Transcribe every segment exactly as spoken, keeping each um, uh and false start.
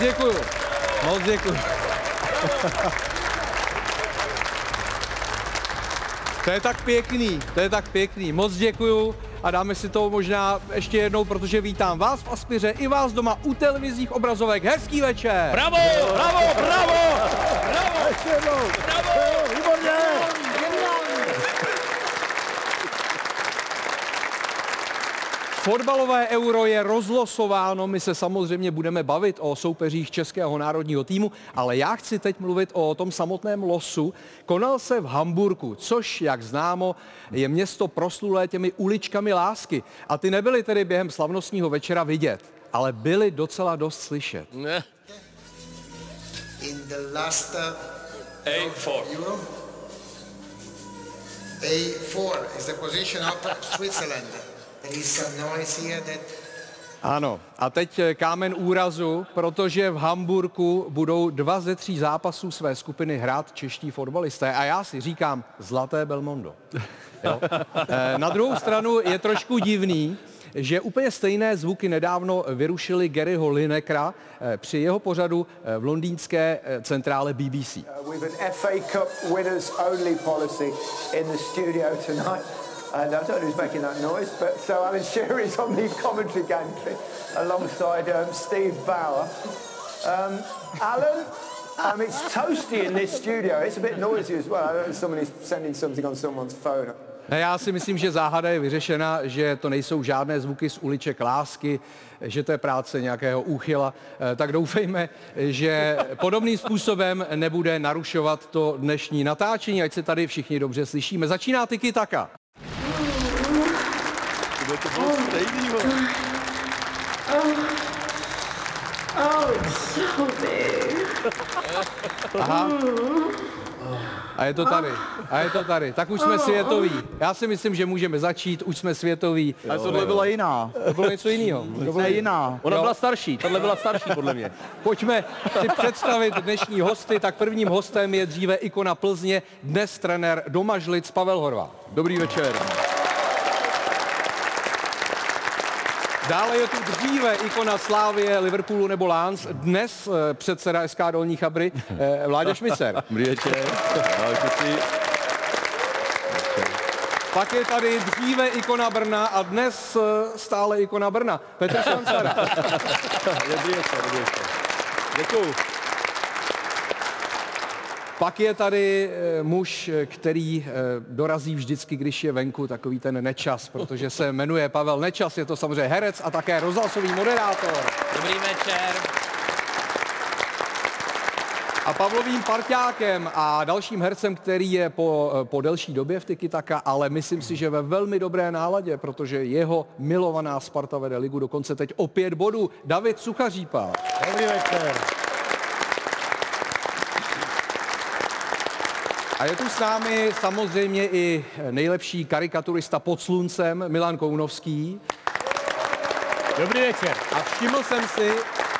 Moc děkuju. Moc děkuju. To je tak pěkný, to je tak pěkný. Moc děkuju a dáme si to možná ještě jednou, protože vítám vás v Aspiře i vás doma u televizních obrazovek. Hezký večer! Bravo! Bravo! Bravo! Bravo! Ještě jednou! Bravo! Výborně! Fotbalové euro je rozlosováno, my se samozřejmě budeme bavit o soupeřích českého národního týmu, ale já chci teď mluvit o tom samotném losu. Konal se v Hamburku, což, jak známo, je město proslulé těmi uličkami lásky. A ty nebyly tedy během slavnostního večera vidět, ale byly docela dost slyšet. Ne. In the last A four. A four is the position of Switzerland. Ano, a teď kámen úrazu, protože v Hamburku budou dva ze tří zápasů své skupiny hrát čeští fotbalisté. A já si říkám, zlaté Belmondo. Jo? Na druhou stranu je trošku divný, že úplně stejné zvuky nedávno vyrušili Garyho Linekera při jeho pořadu v londýnské centrále B B C. And I don't know who's making that noise, but so Alan Shearer is on the commentary gantry alongside um, Steve Bauer. Um, Alan, um, it's toasty in this studio. It's a bit noisy as well. I don't know if somebody's sending something on someone's phone. Já si myslím, že záhada je vyřešena, že to nejsou žádné zvuky z uliček lásky, že to je práce nějakého úchyla. Tak doufejme, že podobným způsobem nebude narušovat to dnešní natáčení, ať se tady všichni dobře slyšíme. Začíná Tiki Taka. Oh, oh, oh, it's so big. Aha. A je to tady. A je to tady. Tak už jsme světoví. Já si myslím, že můžeme začít. Už jsme světoví. Ale tohle byla jiná. To bylo něco jiného. To byla jiná. Ona byla starší. Tohle byla starší, podle mě. Pojďme si představit dnešní hosty. Tak prvním hostem je dříve ikona Plzně, dnes trenér Domažlic Pavel Horváth. Dobrý večer. Dále je tu dříve ikona Slávie, Liverpoolu nebo Lans, dnes předseda S K Dolní Chabry, Vláďa Šmicer. Dobrý večer. Pak je tady dříve ikona Brna a dnes stále ikona Brna, Petr Šancara. Dobrý večer, dobrý večer. Děkuju. Pak je tady muž, který dorazí vždycky, když je venku, takový ten Nečas, protože se jmenuje Pavel Nečas, je to samozřejmě herec a také rozhlasový moderátor. Dobrý večer. A Pavlovým parťákem a dalším hercem, který je po, po delší době v Tiki Taka, ale myslím si, že ve velmi dobré náladě, protože jeho milovaná Sparta vede ligu dokonce teď o pět bodů, David Suchařípa. Dobrý večer. A je tu s námi samozřejmě i nejlepší karikaturista pod sluncem, Milan Kounovský. Dobrý večer. A všiml jsem si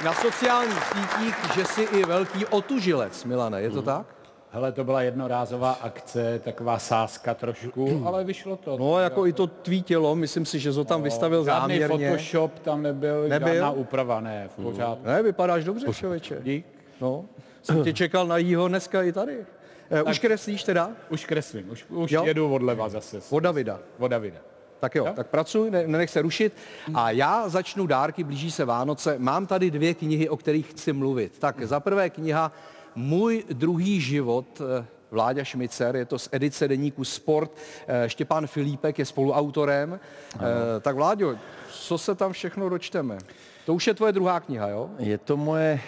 na sociálních sítích, že jsi i velký otužilec, Milane, je to tak? Hele, to byla jednorázová akce, taková sázka trošku, ale vyšlo to. No, jako i to tvý tělo, myslím si, že to tam no, vystavil záměrně. Žádný Photoshop tam nebyl, nebyl? Žádná úprava, ne, v pořádku. Ne, vypadáš dobře, člověče. Dík. No, jsem tě čekal na jího dneska i tady. Tak už kreslíš teda? Už kreslím, už, už jedu odleva zase. Od Davida. Od Davida. Tak jo, jo? Tak pracuj, ne, nenech se rušit. A já začnu dárky, blíží se Vánoce. Mám tady dvě knihy, o kterých chci mluvit. Tak za prvé kniha Můj druhý život, Vláďa Šmicer, je to z edice deníku Sport. Štěpán Filipek je spoluautorem. Ano. Tak Vláďo, co se tam všechno dočteme? To už je tvoje druhá kniha, jo? Je to moje,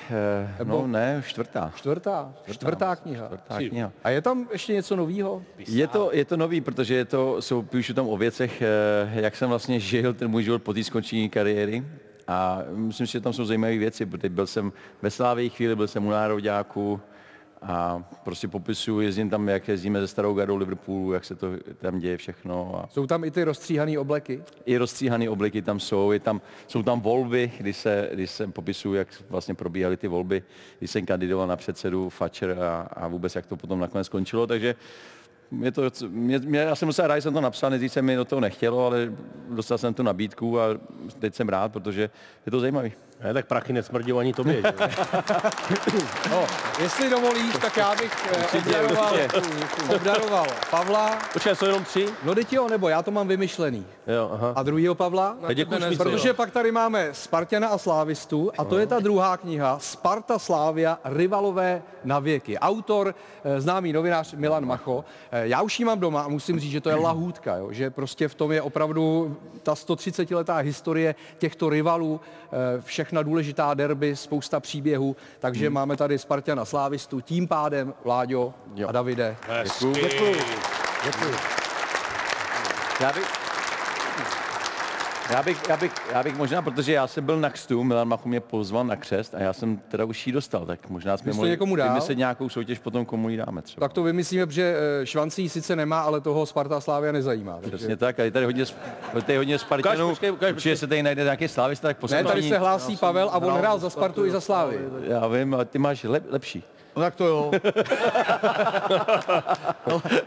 no ne, čtvrtá. Čtvrtá, čtvrtá, čtvrtá kniha. Čtvrtá kniha. A je tam ještě něco novýho? Je to, je to nový, protože je to, jsou, píšu tam o věcech, jak jsem vlastně žil ten můj život po té skončení kariéry. A myslím si, že tam jsou zajímavé věci, protože byl jsem ve Slávii chvíli, byl jsem u nároďáků a prostě popisuju, jezdím tam, jak jezdíme ze Starou Gardou Liverpoolu, jak se to tam děje všechno. A jsou tam i ty rozstříhané obleky? I rozstříhané obleky tam jsou, je tam, jsou tam volby, když se, když se popisuju, jak vlastně probíhaly ty volby, když jsem kandidoval na předsedu Fatscher a, a vůbec, jak to potom nakonec skončilo, takže mě to, mě, mě, já jsem musel rád, že jsem to napsal, než se mi do toho nechtělo, ale dostal jsem tu nabídku a teď jsem rád, protože je to zajímavý. Ne, tak prachy nesmrdí ani tobě, že? No, jestli dovolíš, tak já bych obdaroval, obdaroval Pavla. Počkej, jsou jenom tři? No teď jo, nebo já to mám vymyšlený. Jo, aha. A druhýho Pavla? Děkuji, protože jo. Pak tady máme Spartana a Slávistu a to je ta druhá kniha Sparta Slávia, rivalové na věky. Autor, známý novinář Milan Macho. Já už ji mám doma a musím říct, že to je lahůdka, jo? Že prostě v tom je opravdu ta sto třicetiletá historie těchto rivalů, všech na důležitá derby, spousta příběhů, takže hmm. máme tady Spartana Slávistu, tím pádem Láďo jo. a Davide. Děkuji. Děkuji. Děkuji. Já bych, já bych, já bych, já bych možná, protože já jsem byl na křtu, Milan Macho mě pozval na křest a já jsem teda už ji dostal, tak možná jsme mohli vymyslet nějakou soutěž, potom komu ji dáme třeba. Tak to vymyslíme, protože Švancí sice nemá, ale toho Sparta Slávia nezajímá. Takže... Přesně tak, a je tady hodně, tady hodně Spartanů, počkej, počkej, určitě se tady najde nějaký Slávista, tak poslední. Ne, tady se hlásí Pavel a on hrál za Spartu i za Slávy. Já vím, a ty máš lep, lepší. No tak to jo.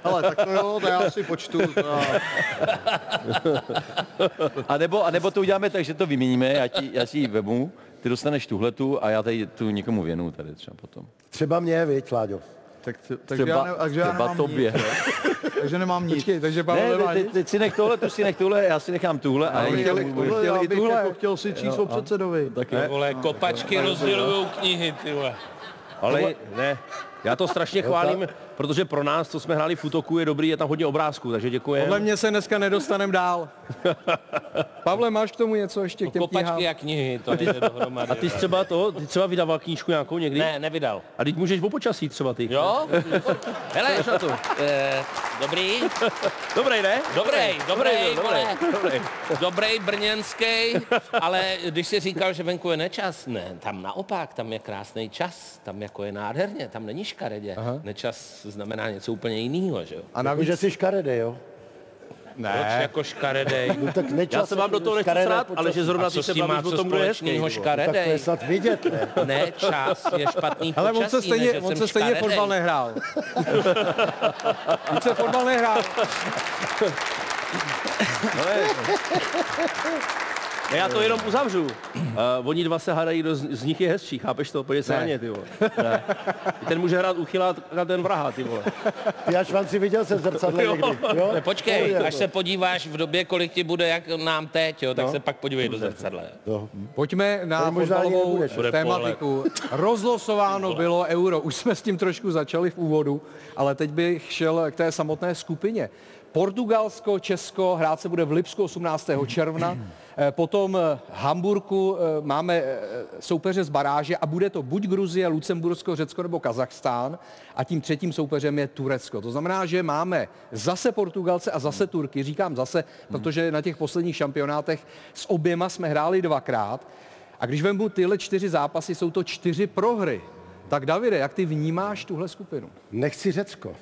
Ale tak to jo, to já si počtu. No. A, nebo, a nebo to uděláme tak, že to vyměníme, já, ti, já si ji vemu, ty dostaneš tuhletu a já tady tu někomu věnu tady třeba potom. Třeba mě, viď, Láďo. Tak, takže třeba, já, ne, takže třeba já nemám tobě. Nic, ne? Takže nemám nic. Počkej, takže Pavel ne, nemá nic. Teď si nech tohle, tu si nech tuhle, já si nechám tuhle. A já bych jako chtěl si číslo předsedovi. Ty vole, kopačky rozdělujou knihy, ty vole. Ale ne, já to strašně chválím, protože pro nás, co jsme hráli v útoku, je dobrý, je tam hodně obrázků, takže děkujeme. Podle mě se dneska nedostaneme dál. Pavle, máš k tomu něco ještě? No, k těm knihám? Kopačky a knihy, to nejde dohromady. A ty jsi třeba to, ty třeba vydával knížku nějakou někdy? Ne, nevydal. A teď můžeš po počasí třeba ty. Jo? Hele, na to. Dobrý. Dobrý, ne? Dobrý, dobrý, dobrý. Dobrý brněnský, ale když jsi říkal, že venku je nečas, ne, tam naopak, tam je krásný čas, tam jako je nádherně, tam není škaredě. Aha. Nečas znamená něco úplně jiného, že jo? A navíc, že jsi škaredej, jo? Ne. Proč jako škaredej? No, tak nečas, já se vám do toho nechci srát, ale že zrovna ty se bavíš o tom, kdo je hezkýho škaredej. No, tak to je snad vidět, ne? Ne, čas je špatný počasí, ale on se stejně, ne, on se stejně fotbal nehrál. On se fotbal nehrál. Ne, já to jenom uzavřu. Uh, oni dva se hádají, kdo z, z nich je hezčí, chápeš to? Pojď se na ně, ty vole. Ne. Ten může hrát uchylát na ten vraha, ty vole. Ty až vám si viděl se v zrcadle jo. někdy, jo? Ne, počkej, až se podíváš v době, kolik ti bude, jak nám teď, jo, tak no. se pak podívej do zrcadla. No. Pojďme na fotbalovou tématiku. Rozlosováno bylo euro. Už jsme s tím trošku začali v úvodu, ale teď bych šel k té samotné skupině. Portugalsko, Česko, hrát se bude v Lipsku osmnáctého června. Potom Hamburku máme soupeře z baráže a bude to buď Gruzie, Lucembursko, Řecko nebo Kazachstán a tím třetím soupeřem je Turecko. To znamená, že máme zase Portugalce a zase Turky. Říkám zase, protože na těch posledních šampionátech s oběma jsme hráli dvakrát. A když vemu tyhle čtyři zápasy, jsou to čtyři prohry. Tak Davide, jak ty vnímáš tuhle skupinu? Nechci Řecko.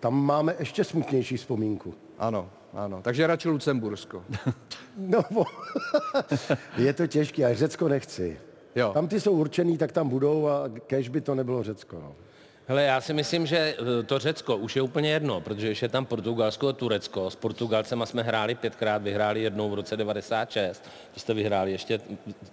Tam máme ještě smutnější vzpomínku. Ano, ano. Takže radši Lucembursko. No, je to těžké, a Řecko nechci. Jo. Tam ty jsou určený, tak tam budou a kéž by to nebylo Řecko. No. Hele, já si myslím, že to Řecko už je úplně jedno, protože ještě je tam Portugalsko a Turecko. S Portugalcema jsme hráli pětkrát, vyhráli jednou v roce devadesát šest. To jste vyhráli ještě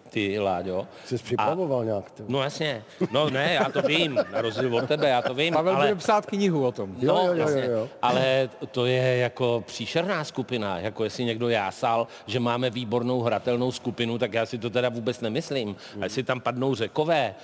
ty, Láďo. Jsi připravoval a... nějak? Ty. No jasně. No ne, já to vím, na rozdíl od tebe, já to vím. Pavel ale... bude psát knihu o tom. No, jo, jo, jo, jo. Ale to je jako příšerná skupina, jako jestli někdo jásal, že máme výbornou hratelnou skupinu, tak já si to teda vůbec nemyslím. A jestli tam padnou Řekové,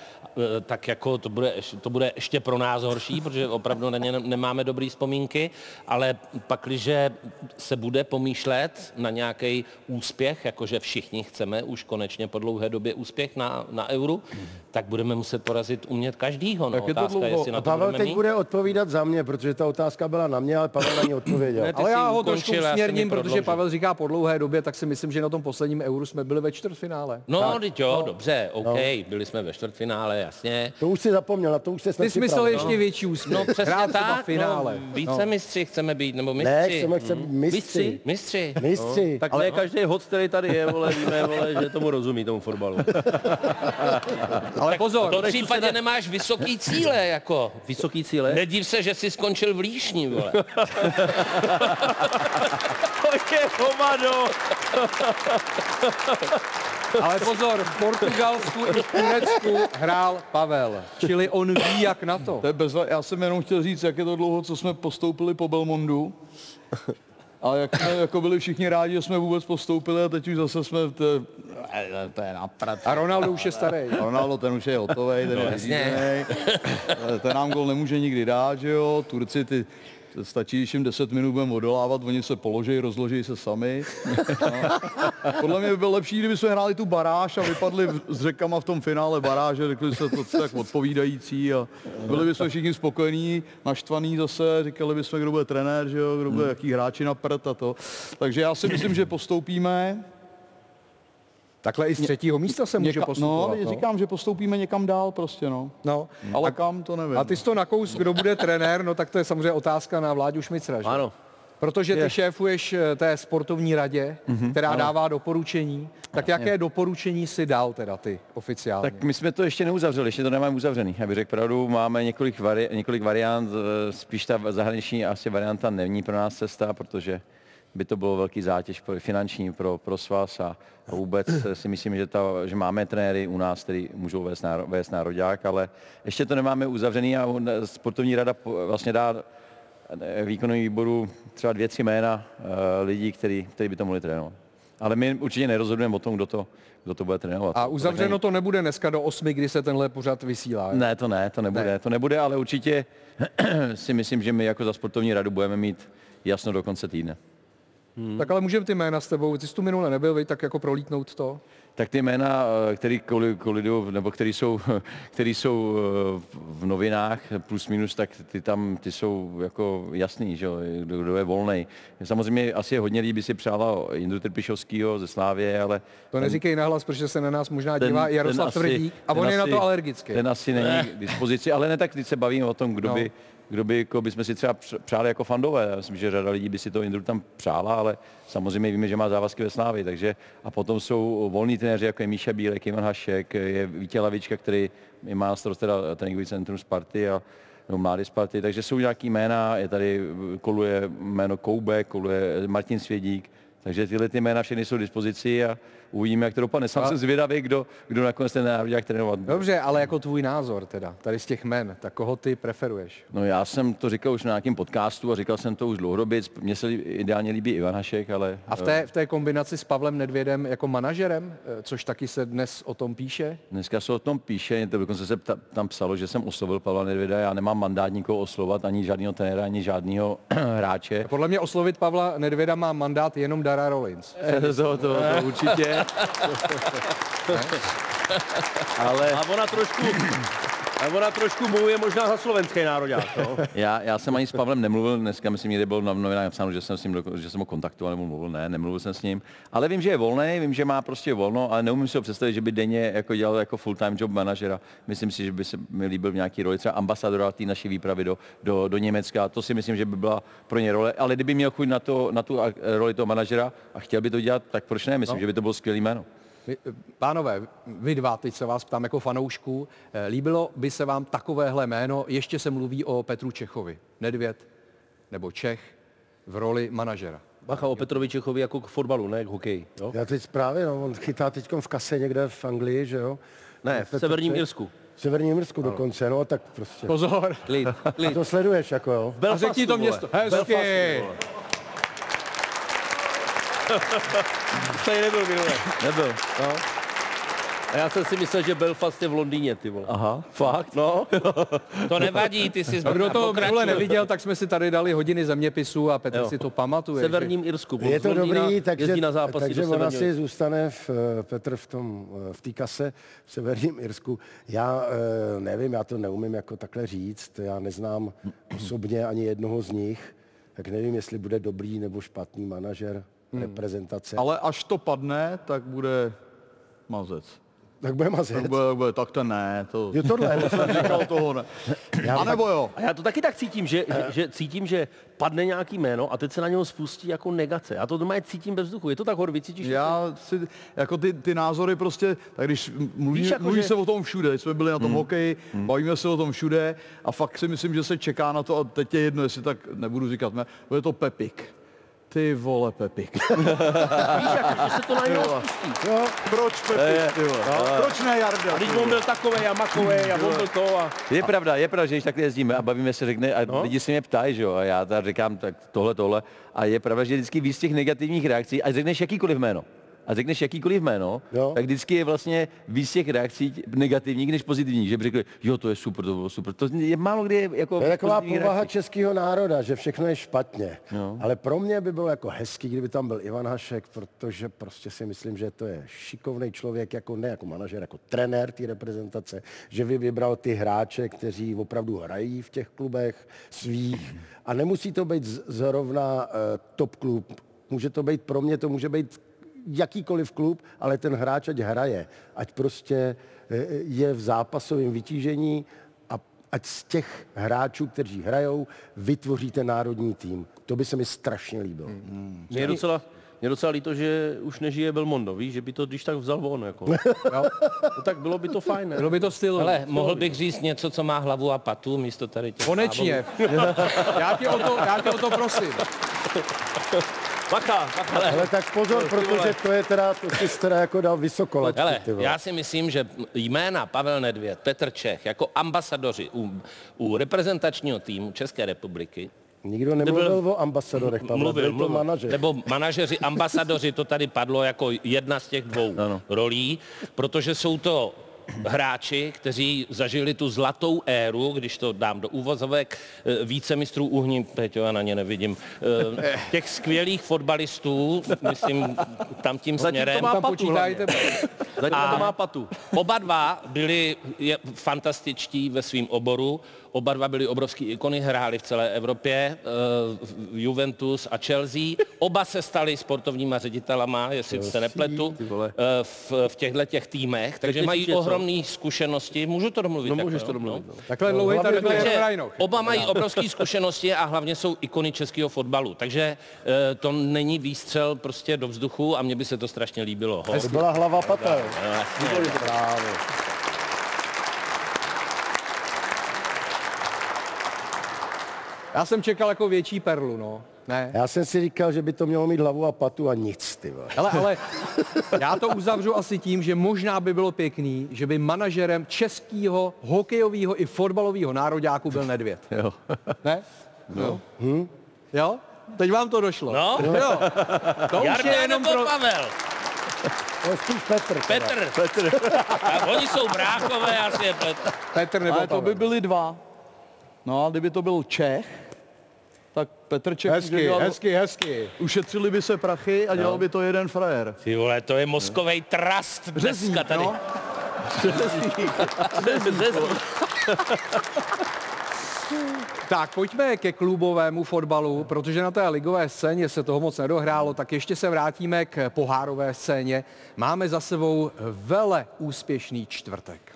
tak jako to bude, to bude ještě pro nás horší, protože opravdu na ně nemáme dobré vzpomínky, ale pakliže se bude pomýšlet na nějaký úspěch, jakože všichni chceme už konečně po dlouhé době úspěch na, na euru, tak budeme muset porazit umět každýho. No, otázka, jestli na to Pavel teď mít? Bude odpovídat za mě, protože ta otázka byla na mě, ale Pavel na ní odpověděl. Ne, ale já ho trošku usměrním, protože Pavel říká po dlouhé době, tak si myslím, že na tom posledním euru jsme byli ve čtvrtfinále. No, teď jo, no. dobře, OK, no. byli jsme ve čtvrtfinále, jasně. To už si zapomněl, na to už se to je ještě větší úspěch. No přesně Hrát tak, finále. No, více no. mistři chceme být, nebo mistři. Ne, chceme, chceme hmm. mistři. Mistři. Mistři. No. Tak ale ne, každý hod, který tady je, vole, víme, vole, že tomu rozumí, tomu fotbalu. Ale tak pozor. V tom případě nemáš vysoký cíle, jako. Vysoký cíle? Nedív se, že jsi skončil v Líšni, vole. To je hovado. Ale pozor, v Portugalsku i v Turecku hrál Pavel. Čili on ví, jak na to. To je bez... Já jsem jenom chtěl říct, jak je to dlouho, co jsme postoupili po Belmondu. Ale jak jsme jako byli všichni rádi, že jsme vůbec postoupili a teď už zase jsme... To, to je naprat. A Ronaldo už je starý. Ronaldo, ten už je hotovej, ten no, je vysítenej. Ten nám gol nemůže nikdy dát, že jo. Turci, ty... Stačí, když jim deset minut budeme odolávat, oni se položí, rozloží se sami. No. Podle mě by bylo lepší, kdyby jsme hráli tu baráž a vypadli s Řekama v tom finále baráže, řekli se to tak odpovídající a byli bychom všichni spokojení, naštvaný zase, říkali bychom, kdo bude trenér, že jo, kdo bude jaký hráči na prd a to. Takže já si myslím, že postoupíme. Takhle i z třetího místa se může postupovat. No, říkám, že postoupíme někam dál prostě, no. no. Ale a, kam, to nevím. A ty jsi to nakous, kdo bude trenér, no tak to je samozřejmě otázka na Vláďu Šmicra, že? Ano. Protože ty je. šéfuješ té sportovní radě, mm-hmm. která ano. dává doporučení. Tak jaké je. doporučení si dal teda ty oficiálně? Tak my jsme to ještě neuzavřeli, ještě to nemáme uzavřený. Abych řekl pravdu, máme několik, vari, několik variant, spíš ta zahraniční asi varianta není pro nás cesta, protože... by to bylo velký zátěž finanční pro, pro svaz a, a vůbec si myslím, že, ta, že máme trenéry u nás, který můžou vést, náro, vést nároďák, ale ještě to nemáme uzavřený a sportovní rada vlastně dá výkonnému výboru třeba dvě, tři jména uh, lidí, který, který by to mohli trénovat. Ale my určitě nerozhodujeme o tom, kdo to, kdo to bude trénovat. A uzavřeno to nebude dneska do osmi, kdy se tenhle pořad vysílá? Je? Ne, to ne, to nebude, ne. to nebude, ale určitě si myslím, že my jako za sportovní radu budeme mít jasno do konce týdne. Hmm. Tak ale můžeme ty jména s tebou, ty jsi tu minule nebyl, vej, tak jako prolítnout to? Tak ty jména, který kolidují, nebo který jsou, který jsou v novinách plus minus, tak ty tam, ty jsou jako jasný, že kdo, kdo je volnej. Samozřejmě asi je hodně lidí by si přála Jindru Trpišovskýho ze Slávie, ale... To neříkej nahlas, protože se na nás možná dívá ten, Jaroslav ten Tvrdík asi, a on je asi, na to alergický. Ten asi není ne. k dispozici, ale ne tak, když se bavíme o tom, kdo no. by... Kdo by, jako by jsme si třeba přáli jako fandové. Já myslím, že řada lidí by si to Jindru tam přála, ale samozřejmě víme, že má závazky ve Slávii, takže a potom jsou volní trenéři, jako je Míša Bílek, Ivan Hašek, je Vítě Lavička, který má starost teda tréninkový centrum Sparty a no, mlády Sparty, takže jsou nějaký jména, je tady koluje jméno Koubek, koluje Martin Svědík. Takže tyhle ty jména všechny jsou k dispozici a uvidíme, jak to dopadne. Sám a... jsem zvědavý, kdo, kdo nakonec ten národák trénovat bude. Dobře, ale jako tvůj názor teda, tady z těch jmen, tak koho ty preferuješ? No já jsem to říkal už na nějakém podcastu a říkal jsem to už dlouhodobě, mně se ideálně líbí Ivan Hašek, ale... A v té, v té kombinaci s Pavlem Nedvědem jako manažerem, což taky se dnes o tom píše? Dneska se o tom píše, dokonce se pta, tam psalo, že jsem oslovil Pavla Nedvěda, já nemám mandát nikoho oslovat, ani žádného trenéra, ani žádného hráče. A podle mě oslovit Pavla Nedvěda má mandát jenom dar- Rollins. To, to, to určitě. Ale... A ona trošku, a ona trošku mluvuje možná za slovenský nároďák. No? Já, já jsem ani s Pavlem nemluvil dneska, myslím, někde byl na novinách napsáno, že jsem, s ním, že jsem ho kontaktoval, nebo mluvil, ne, nemluvil jsem s ním. Ale vím, že je volný, vím, že má prostě volno, ale neumím si ho představit, že by denně jako dělal jako full-time job manažera. Myslím si, že by se mi líbil v nějaký roli, třeba ambasadora té naší výpravy do, do, do Německa. To si myslím, že by byla pro ně role. Ale kdyby měl chuť na, to, na tu roli toho manažera a chtěl by to dělat, tak proč ne? Myslím, no. že by to bylo skvělý jméno. Pánové, vy dva, teď se vás ptám jako fanoušků, líbilo by se vám takovéhle jméno, ještě se mluví o Petru Čechovi, Nedvěd nebo Čech v roli manažera. Bacha, o Petrovi Čechovi jako k fotbalu, ne k hokeji. Jo? Já teď právě, no, on chytá teď v kase někde v Anglii, že jo? Ne, v Petr Severním Čech. Irsku. V Severním Irsku dokonce, no tak prostě. Pozor, klid, klid. To sleduješ jako, jo? A řekni to město, hezky. Tady nebyl minulé. Nebyl. No. A já jsem si myslel, že Belfast je v Londýně, ty vole. Aha, fakt? No. To nevadí, ty jsi... Kdo to minule neviděl, tak jsme si tady dali hodiny zeměpisů a Petr jo. si to pamatuje. V Severním Irsku. Je to dobrý, takže, takže ona si zůstane v, Petr v tom, v té kase v Severním Irsku. Já nevím, já to neumím jako takhle říct, já neznám osobně ani jednoho z nich, tak nevím, jestli bude dobrý nebo špatný manažer. Reprezentace. Ale až to padne, tak bude mazec. Tak bude mazec? Tak, bude, bude, tak to ne. To... Jo, tohle. To jsem říkal, toho ne. A nebo jo. A já to taky tak cítím, že, že cítím, že padne nějaký jméno a teď se na něho spustí jako negace. Já to doma je cítím bez vzduchu. Je to tak, Horvý, cítíš? Já si, jako ty, ty názory prostě, tak když mluví, jako mluví že... se o tom všude, když jsme byli na tom hmm. hokeji, hmm. bavíme se o tom všude a fakt si myslím, že se čeká na to a teď je jedno, jestli tak nebudu říkat, ne, bude to Pepik. Ty vole, Pepik. Víš, jak, že se to najednou odpustí. Jo, proč Pepik, ty vole? No, proč ne Jarda? A když on byl takovej a makovej a on byl to a... Je pravda, je pravda, že když takhle jezdíme a bavíme se, řekne, a no? Lidi si mě ptají, že jo, a já tady říkám tak tohle, tohle. A je pravda, že vždycky víc těch negativních reakcí, a řekneš jakýkoliv jméno. A řekneš jakýkoliv jméno, jo. Tak vždycky je vlastně víc těch reakcí negativních než pozitivních, že by řekli, jo, to je super, to bylo super. To je málo kdy je jako... To je taková povaha českého národa, že všechno je špatně. Jo. Ale pro mě by bylo jako hezký, kdyby tam byl Ivan Hašek, protože prostě si myslím, že to je šikovný člověk, jako ne jako manažer, jako trenér té reprezentace, že by vybral ty hráče, kteří opravdu hrají v těch klubech svých. A nemusí to být zrovna uh, top klub. Může to být pro mě, to může být jakýkoliv klub, ale ten hráč ať hraje, ať prostě je v zápasovém vytížení a ať z těch hráčů, kteří hrajou, vytvoří ten národní tým. To by se mi strašně líbilo. Mm. Mě, je docela, mě je docela líto, že už nežije Belmondo, víš, že by to když tak vzal on, jako. No, tak bylo by to fajn. Bylo by to styl. Ale mohl bych říct něco, co má hlavu a patu, místo tady těch konečně. já, tě o to, já tě o to prosím. Bacha, bacha, ale, ale tak pozor, to, protože to je teda, to jsi teda jako dal vysoko. Lačky, hele, já si myslím, že jména Pavel Nedvěd, Petr Čech, jako ambasadoři u, u reprezentačního týmu České republiky. Nikdo nemluvil byl, o ambasadorech, Pavel, mluvil, byl mluvil. To manažer. Nebo manažeři, ambasadoři, to tady padlo jako jedna z těch dvou ano. rolí, protože jsou to hráči, kteří zažili tu zlatou éru, když to dám do úvozovek, více mistrů uhní, Peťo, já na ně nevidím, těch skvělých fotbalistů, myslím, tam tím zatím směrem. To má patu, zatím to má patu. Oba dva byli fantastičtí ve svém oboru, oba dva byli obrovský ikony, hráli v celé Evropě, Juventus a Chelsea, oba se stali sportovníma ředitelama, jestli se nepletu, v, v těchto těch týmech, takže mají ohromné zkušenosti, můžu to domluvit? No, tak, můžeš to domluvit. No. Takhle dlouhý tady je oba mají obrovské zkušenosti a hlavně jsou ikony českého fotbalu, takže to není výstřel prostě do vzduchu a mně by se to strašně líbilo. To byla hlava patel. Já jsem čekal jako větší perlu, no. Ne. Já jsem si říkal, že by to mělo mít hlavu a patu a nic, ty vole. Hele, ale já to uzavřu asi tím, že možná by bylo pěkný, že by manažerem českého hokejového i fotbalového nároďáku byl Nedvěd. Jo. Ne? No. Jo? Hm? Jo? Teď vám to došlo. No? Jo. To už je jenom pro... Pavel. Petr. Petr. Petr. A oni jsou bráchové, asi je Petr. Petr nebo ale Pavel. To by byli dva. No a kdyby to byl Čech, tak Petr Čech hezky, dělal, hezky, hezky. Ušetřili by se prachy a dělal no. by to jeden frajer. Ty vole, to je mozkovej trast dneska tady. No? Řezník. Řezník. Řezník. Tak pojďme ke klubovému fotbalu, protože na té ligové scéně se toho moc nedohrálo, tak ještě se vrátíme k pohárové scéně. Máme za sebou vele úspěšný čtvrtek.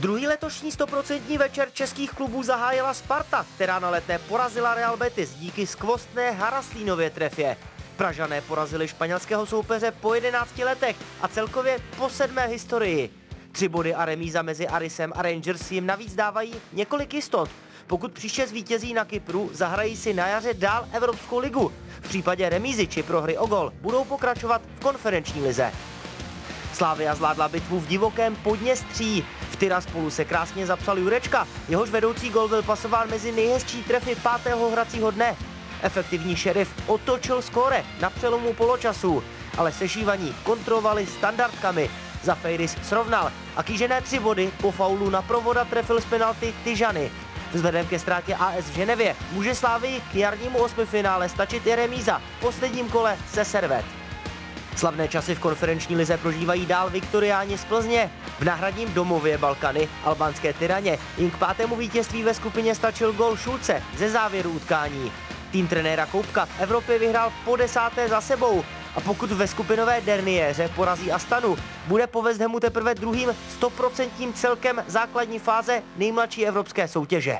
Druhý letošní stoprocentní večer českých klubů zahájila Sparta, která na Letné porazila Real Betis díky skvostné Haraslínově trefě. Pražané porazili španělského soupeře po jedenácti letech a celkově po sedmé historii. Tři body a remíza mezi Arisem a Rangers jim navíc dávají několik jistot. Pokud příště zvítězí na Kypru, zahrají si na jaře dál Evropskou ligu. V případě remízy či prohry o gol budou pokračovat v konferenční lize. Slavia zvládla bitvu v divokém Podněstří. V Tiraspolu se krásně zapsal Jurečka, jehož vedoucí gol byl pasován mezi nejhezčí trefy pátého hracího dne. Efektivní Šerif otočil skóre na přelomu poločasu, ale sešívaní kontrolovali standardkami. Zafeiris srovnal a kýžené tři body po faulu na Provoda trefil z penalty Tyžany. Vzhledem ke ztrátě á es v Ženevě může Slavii k jarnímu osmifinále stačit i remíza v posledním kole se Servet. Slavné časy v konferenční lize prožívají dál Viktoriáni z Plzně. V náhradním domově Balkany, albánské Tiraně, jim k pátému vítězství ve skupině stačil gól Šulce ze závěru utkání. Tým trenéra Koubka v Evropě vyhrál po desáté za sebou a pokud ve skupinové derniéře porazí Astanu, bude po West Hamu teprve druhým stoprocentním celkem základní fáze nejmladší evropské soutěže.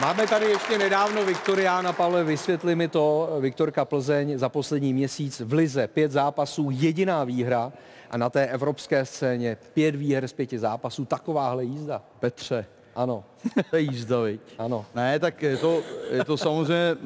Máme tady ještě nedávno Viktoriána, Pavle, vysvětli mi to. Viktorka Plzeň za poslední měsíc v lize pět zápasů, jediná výhra a na té evropské scéně pět výher z pěti zápasů. Takováhle jízda. Petře, Ano. To je jízda, viď? Ano. Ne, tak je to, je to samozřejmě e,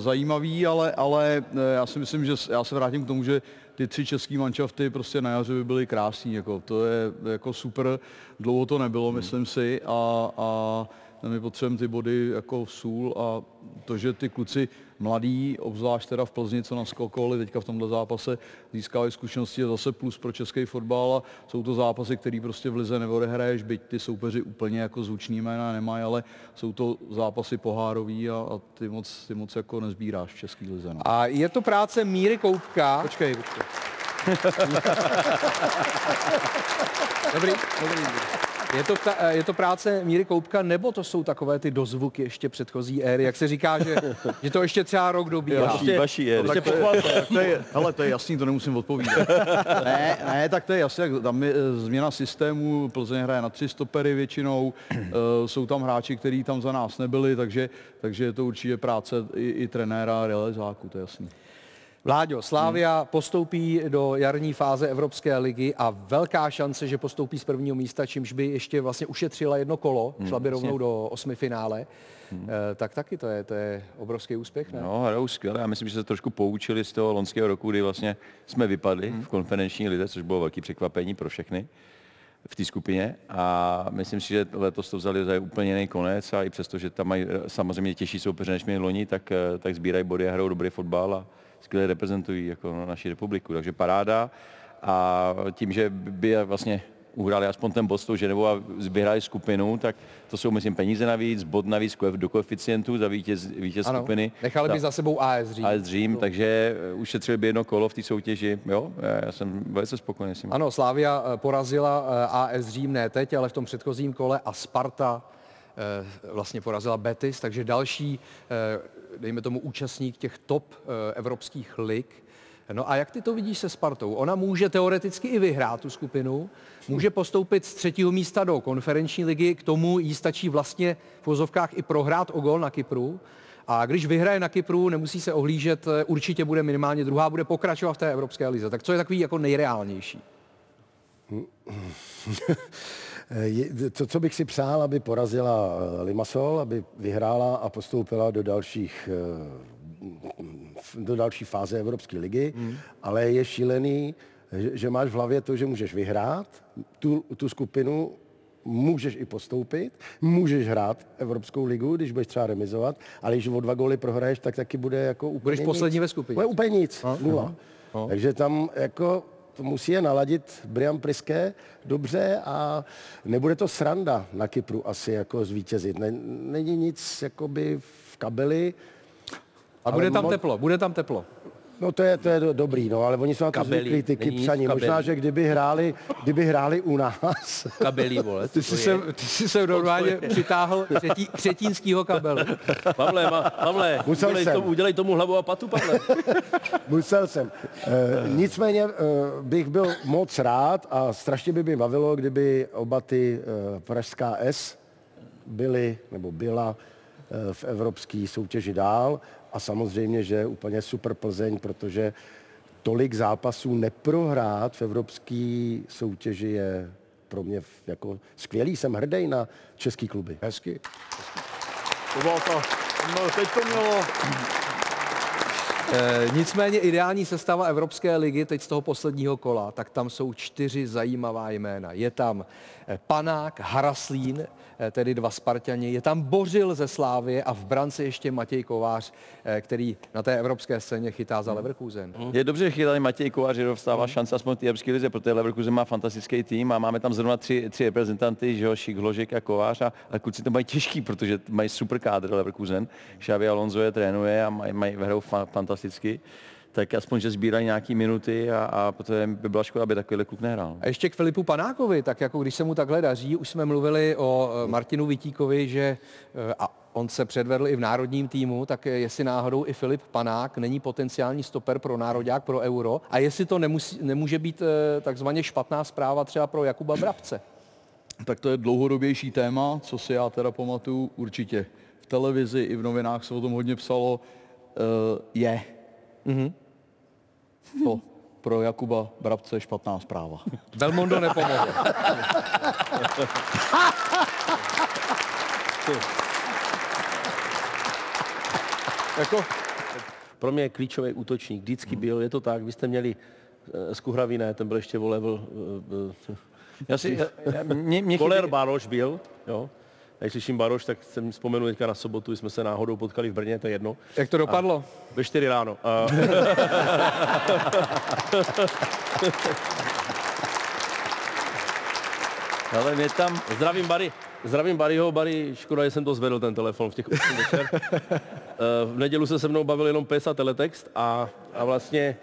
zajímavý, ale, ale e, já si myslím, že já se vrátím k tomu, že ty tři český manšafty prostě na jaře by byly krásný, jako, to je jako super, dlouho to nebylo, hmm. myslím si, a, a my potřebujeme ty body jako sůl a to, že ty kluci mladí, obzvlášť teda v Plzni, co naskokovali teďka v tomhle zápase, získávají zkušenosti, je zase plus pro český fotbal a jsou to zápasy, které prostě v lize neodehraješ, byť ty soupeři úplně jako zvuční jména nemají, ale jsou to zápasy pohárový a, a ty, moc, ty moc jako nezbíráš v český lize. No. A je to práce Míry Koubka. Počkej, počkej. Dobrý, dobrý. Je to, ta, je to práce Míry Koubka, nebo to jsou takové ty dozvuky ještě předchozí éry, jak se říká, že, že to ještě třeba rok dobíhá. Vaší, vaší éry. Hele, to je jasný, to nemusím odpovídat. Ne, ne, tak to je jasný, tam je změna systému, Plzeň hraje na tři stopery většinou, jsou tam hráči, kteří tam za nás nebyli, takže, takže je to určitě práce i, i trenéra, realizáku, to je jasný. Vláďo, Slavia hmm. postoupí do jarní fáze Evropské ligy a velká šance, že postoupí z prvního místa, čímž by ještě vlastně ušetřila jedno kolo, hmm, šla by rovnou do osmi finále. Hmm. E, tak taky to je, to je obrovský úspěch, ne? No, hrajou skvěle. Já myslím, že se trošku poučili z toho loňského roku, kdy vlastně jsme vypadli hmm. v konferenční lize, což bylo velké překvapení pro všechny v té skupině. A myslím si, že letos to vzali za úplně jiný konec a i přesto, že tam mají samozřejmě těžší soupeře než měli loni, tak, tak sbírají body a hrajou dobrý fotbal a skvěle reprezentují jako naši republiku, takže paráda. A tím, že by vlastně uhráli aspoň ten bod s tou Ženevou a vyhráli skupinu, tak to jsou, myslím, peníze navíc, bod navíc do koeficientů za vítěz, vítěz ano, skupiny. Nechali by za sebou á es Řím. á es Řím, takže ušetřili by jedno kolo v té soutěži. Jo, já jsem velice spokojený s ním. Ano, Slavia porazila á es Řím, ne teď, ale v tom předchozím kole a Sparta vlastně porazila Betis, takže další, dejme tomu, účastník těch top evropských lig. No a jak ty to vidíš se Spartou? Ona může teoreticky i vyhrát tu skupinu, může postoupit z třetího místa do konferenční ligy, k tomu jí stačí vlastně v vozovkách i prohrát o gol na Kypru. A když vyhraje na Kypru, nemusí se ohlížet, určitě bude minimálně druhá, bude pokračovat v té evropské lize. Tak co je takový jako nejreálnější? To, co bych si přál, aby porazila Limassol, aby vyhrála a postoupila do dalších, do další fáze Evropské ligy, hmm. ale je šílený, že máš v hlavě to, že můžeš vyhrát tu, tu skupinu, můžeš i postoupit, můžeš hrát Evropskou ligu, když budeš třeba remizovat, ale když o dva góly prohraješ, tak taky bude jako úplně budeš nic. Poslední ve skupině. Bude úplně nic, a, nula. A, a. Takže tam jako... To musí je naladit Brian Priske dobře a nebude to sranda na Kypru asi jako zvítězit. Není nic jakoby v kabeli. A bude tam mo- teplo, bude tam teplo. No to je, to je dobrý, no, ale oni jsou na to zvyklí, ty Kypřani. Možná, že kdyby hráli, kdyby hráli u nás. Kabelí, vole. Ty jsi se, ty jsi se normálně přitáhl třetí, třetínskýho kabelu. Pavle, ma, Pavle, Musel udělej, jsem. Tomu, udělej tomu hlavu a patu, Pavle. Musel jsem. E, nicméně e, bych byl moc rád a strašně by mě bavilo, kdyby oba ty e, pražská S byly, nebo byla e, v evropské soutěži dál. A samozřejmě, že úplně super Plzeň, protože tolik zápasů neprohrát v evropské soutěži je pro mě jako skvělý. Jsem hrdý na český kluby. Hezky. To bylo to. No, teď to mělo. E, nicméně ideální sestava Evropské ligy teď z toho posledního kola, tak tam jsou čtyři zajímavá jména. Je tam Panák, Haraslín, tedy dva Sparťani, je tam Bořil ze Slávie a v brance ještě Matěj Kovář, který na té evropské scéně chytá za Leverkusen. Je dobře, že chytá Matěj Kovář, že dostává šance aspoň v té evropské lize, protože Leverkusen má fantastický tým a máme tam zrovna tři, tři reprezentanty, že jo, Šik, Hložek a Kovář a, a kluci to mají těžký, protože mají super kádr Leverkusen. Xabi Alonso je trénuje a mají, mají hrajou fa- fantasticky. Tak aspoň, že sbírají nějaké minuty a, a potom by byla škoda, aby takovýhle kluk nehrál. A ještě k Filipu Panákovi, tak jako když se mu takhle daří, už jsme mluvili o Martinu Vitíkovi, že a on se předvedl i v národním týmu, tak jestli náhodou i Filip Panák není potenciální stoper pro nároďák, pro Euro a jestli to nemusí, nemůže být takzvaně špatná zpráva třeba pro Jakuba Brabce. Tak to je dlouhodobější téma, co si já teda pamatuju určitě. V televizi i v novinách se o tom hodně psalo, uh, je. Mhm. To pro Jakuba Brabce špatná zpráva. Belmondo nepomohlo. Jako, pro mě je klíčový útočník, vždycky byl, je to tak, vy jste měli z Kuhravy, ne, ten byl ještě o level... Já si... Koler Baroš byl, jo. A když slyším Baroš, tak se mi vzpomenu teďka na sobotu, jsme se náhodou potkali v Brně, to je jedno. Jak to dopadlo? A ve čtyři ráno. A... Ale mě tam... Zdravím Barry. Zdravím Barryho. Barry, škoda, že jsem to zvedl, ten telefon v těch osm večer. V nedělu se se mnou bavil jenom pes a teletext a, a vlastně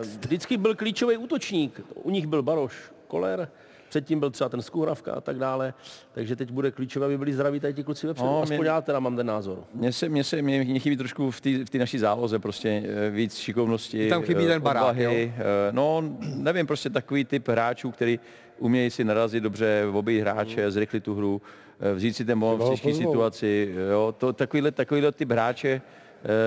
vždycky byl klíčový útočník. U nich byl Baroš, Koller, předtím byl třeba ten Skuhravka a tak dále, takže teď bude klíčové, aby byli zdraví tady ti kluci vepředu. No, aspoň mě, já teda mám ten názor. Mně se, mě se mě, mě chybí trošku v té v té naší záloze prostě víc šikovnosti. Tam chybí ten barák, odvahy, jo? No, nevím, prostě takový typ hráčů, který umějí si narazit dobře, obejít hráče, zrychlit tu hru, vzít si ten bol v těžké situaci. Jo, to, takovýhle, takovýhle typ hráče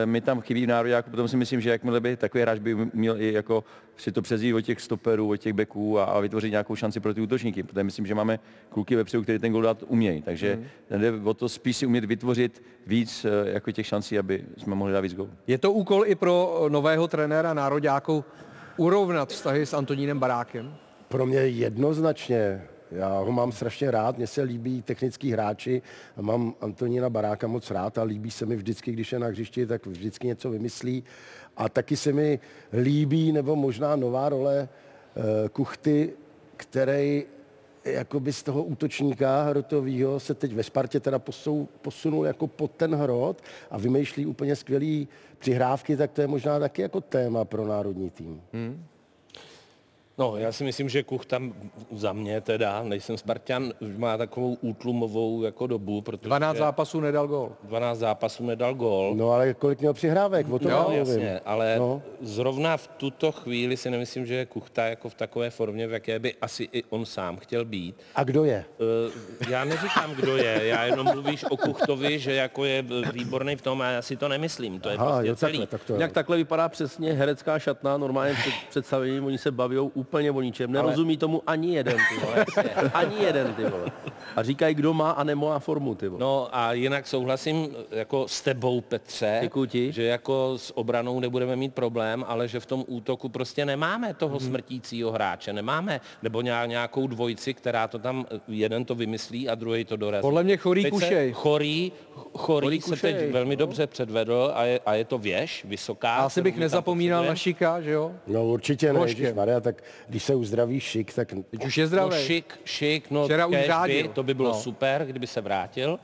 mi tam chybí v nároďáku, potom si myslím, že jakmile by takový hráč by měl i jako si to přezít od těch stoperů, od těch beků a, a vytvořit nějakou šanci pro ty útočníky. Protože myslím, že máme kluky vepředu, který ten gol dát umějí, takže mm. jde o to spíš si umět vytvořit víc jako těch šancí, aby jsme mohli dát víc gólů. Je to úkol i pro nového trenéra nároďáku urovnat vztahy s Antonínem Barákem? Pro mě jednoznačně. Já ho mám strašně rád, mně se líbí technický hráči, mám Antonína Baráka moc rád a líbí se mi vždycky, když je na hřišti, tak vždycky něco vymyslí. A taky se mi líbí, nebo možná nová role Kuchty, který jakoby z toho útočníka hrotovýho se teď ve Spartě teda posunul jako pod ten hrot a vymýšlí úplně skvělý přihrávky, tak to je možná taky jako téma pro národní tým. Hmm. No, já si myslím, že Kuchta za mě teda, nejsem Spartan, má takovou útlumovou jako dobu, protože... dvanáct zápasů nedal gól. dvanáct zápasů nedal gól. No, ale kolik měl přihrávek, o tom no, jasně, ale no. Zrovna v tuto chvíli si nemyslím, že je Kuchta jako v takové formě, v jaké by asi i on sám chtěl být. A kdo je? Já neříkám, kdo je, já jenom mluvíš o Kuchtovi, že jako je výborný v tom a já si to nemyslím, to je Aha, prostě jo, celý. Takhle, tak to je. Jak takhle vypadá přesně herecká šatna, normálně před představením, oni se baví úplně o ničem, nerozumí ale... tomu ani jeden, ty vole, ani jeden, ty vole. A říkají, kdo má a nemá formu, ty vole. No a jinak souhlasím jako s tebou, Petře, Děkuji. Že jako s obranou nebudeme mít problém, ale že v tom útoku prostě nemáme toho hmm. smrtícího hráče, nemáme, nebo nějakou dvojici, která to tam, jeden to vymyslí a druhý to dorazí. Podle mě Chorý teď Kušej. Chorý, chorý, chorý se kušej. Teď velmi no. dobře předvedl a je, a je to věž, vysoká. A asi bych nezapomínal na Šika, že jo? No určitě ne, Maria, tak když se uzdraví Šik, tak... Teď už je zdravý. No, šik, šik, no by, to by bylo no. super, kdyby se vrátil.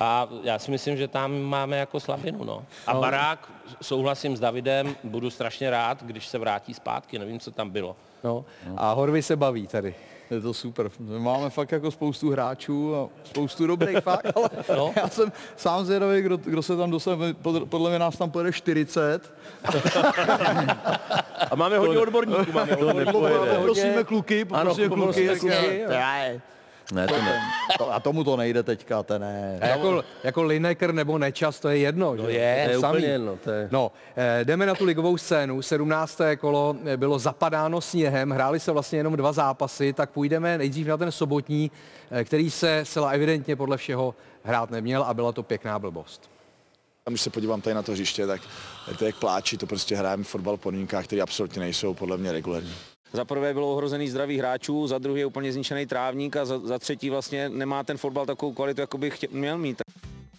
A já si myslím, že tam máme jako slabinu, no. A no. Barák, souhlasím s Davidem, budu strašně rád, když se vrátí zpátky, nevím, co tam bylo. No. A Horvy se baví tady. Je to super. Máme fakt jako spoustu hráčů a spoustu dobrých fakt, ale no. já jsem sám zvědavý, kdo, kdo se tam dostane. Podle mě nás tam pojede čtyřicet. A máme hodně odborníků. Máme odborníků. Poprosíme kluky, poprosíme ano, kluky. kluky Ne, to ne. To, a tomu to nejde teďka, to ne. Jako, jako Lineker nebo Nečas, to je jedno. No že? Je, to je samý. Úplně jedno. To je... No, jdeme na tu ligovou scénu. sedmnácté kolo bylo zapadáno sněhem, hráli se vlastně jenom dva zápasy, tak půjdeme nejdřív na ten sobotní, který se zcela evidentně podle všeho hrát neměl a byla to pěkná blbost. Když se podívám tady na to hřiště, tak je to jak pláči, to prostě hrajeme fotbal v podmínkách, které absolutně nejsou podle mě regulární. Za prvé bylo ohrozený zdraví hráčů, za druhé úplně zničený trávník a za, za třetí vlastně nemá ten fotbal takovou kvalitu, jako by chtěl, měl mít.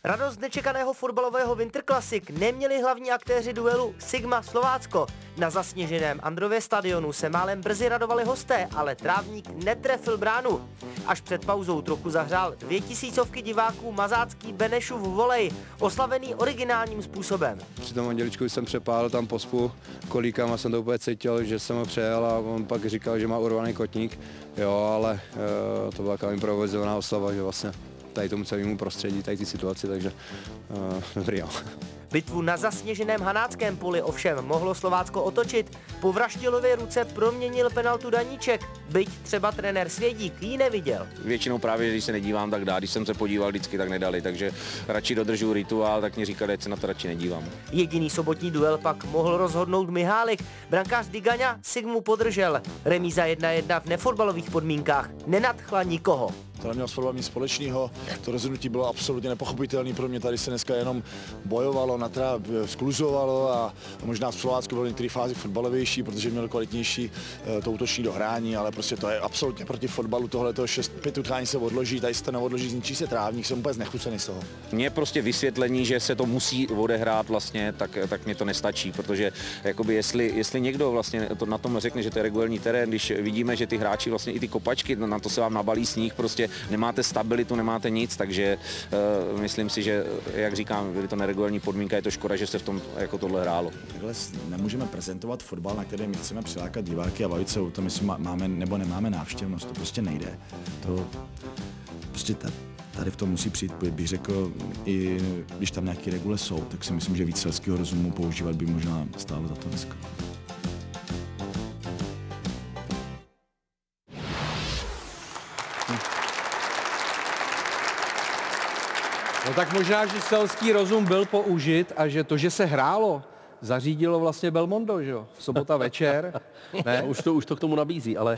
Radost nečekaného fotbalového Winterclassic neměli hlavní aktéři duelu Sigma Slovácko. Na zasněženém Andrově stadionu se málem brzy radovali hosté, ale trávník netrefil bránu. Až před pauzou trochu zahřál dvě tisícovky diváků mazácký Benešův volej, oslavený originálním způsobem. Při tom Anděličku jsem přepálil tam pospu kolíkama, jsem to úplně cítil, že jsem ho přejel a on pak říkal, že má urvaný kotník. Jo, ale e, to byla taková improvizovaná oslava, že vlastně tady tomu celému prostředí, tady ty situaci, takže uh, dobrý jo. Bitvu na zasněženém Hanáckém poli ovšem mohlo Slovácko otočit. Po Vraštilově ruce proměnil penaltu Daníček, byť třeba trenér Svědík ji neviděl. Většinou právě, když se nedívám, tak dá. Když jsem se podíval vždycky, tak nedali, takže radši dodržu rituál, tak mě říkali, že se na to radši nedívám. Jediný sobotní duel pak mohl rozhodnout Mihálik. Brankář Digaňa Sigmu podržel. Remíza jedna jedna v nefotbalových podmínkách nenadchla nikoho. která měla s fotbalem nic společného. To rozhodnutí bylo absolutně nepochopitelné pro mě. Tady se dneska jenom bojovalo, natrá, skluzovalo a možná v Slovácku byly některé fázi fotbalovější, protože měl kvalitnější to útoční dohrání, ale prostě to je absolutně proti fotbalu. Tohle to šest pět utkání se odloží, tady se to neodloží, zničí se trávník, jsem úplně znechucený z toho. Mně prostě vysvětlení, že se to musí odehrát vlastně, tak, tak mě to nestačí, protože jakoby jestli, jestli někdo vlastně to na tom řekne, že to je regulární terén, když vidíme, že ty hráči vlastně i ty kopačky, na to se vám nabalí sníh, prostě nemáte stabilitu, nemáte nic, takže uh, myslím si, že jak říkám, byly to neregulární podmínka, je to škoda, že se v tom jako tohle hrálo. Takhle nemůžeme prezentovat fotbal, na kterém chceme přilákat diváky a bavit se o tom, jestli máme nebo nemáme návštěvnost, to prostě nejde. To prostě ta, tady v tom musí přijít, bych řekl, i když tam nějaké regule jsou, tak si myslím, že víc selského rozumu používat by možná stálo za to dneska. No tak možná, že selský rozum byl použit a že to, že se hrálo, zařídilo vlastně Belmondo, že jo? Sobota večer. Ne? No, už, to, už to k tomu nabízí, ale,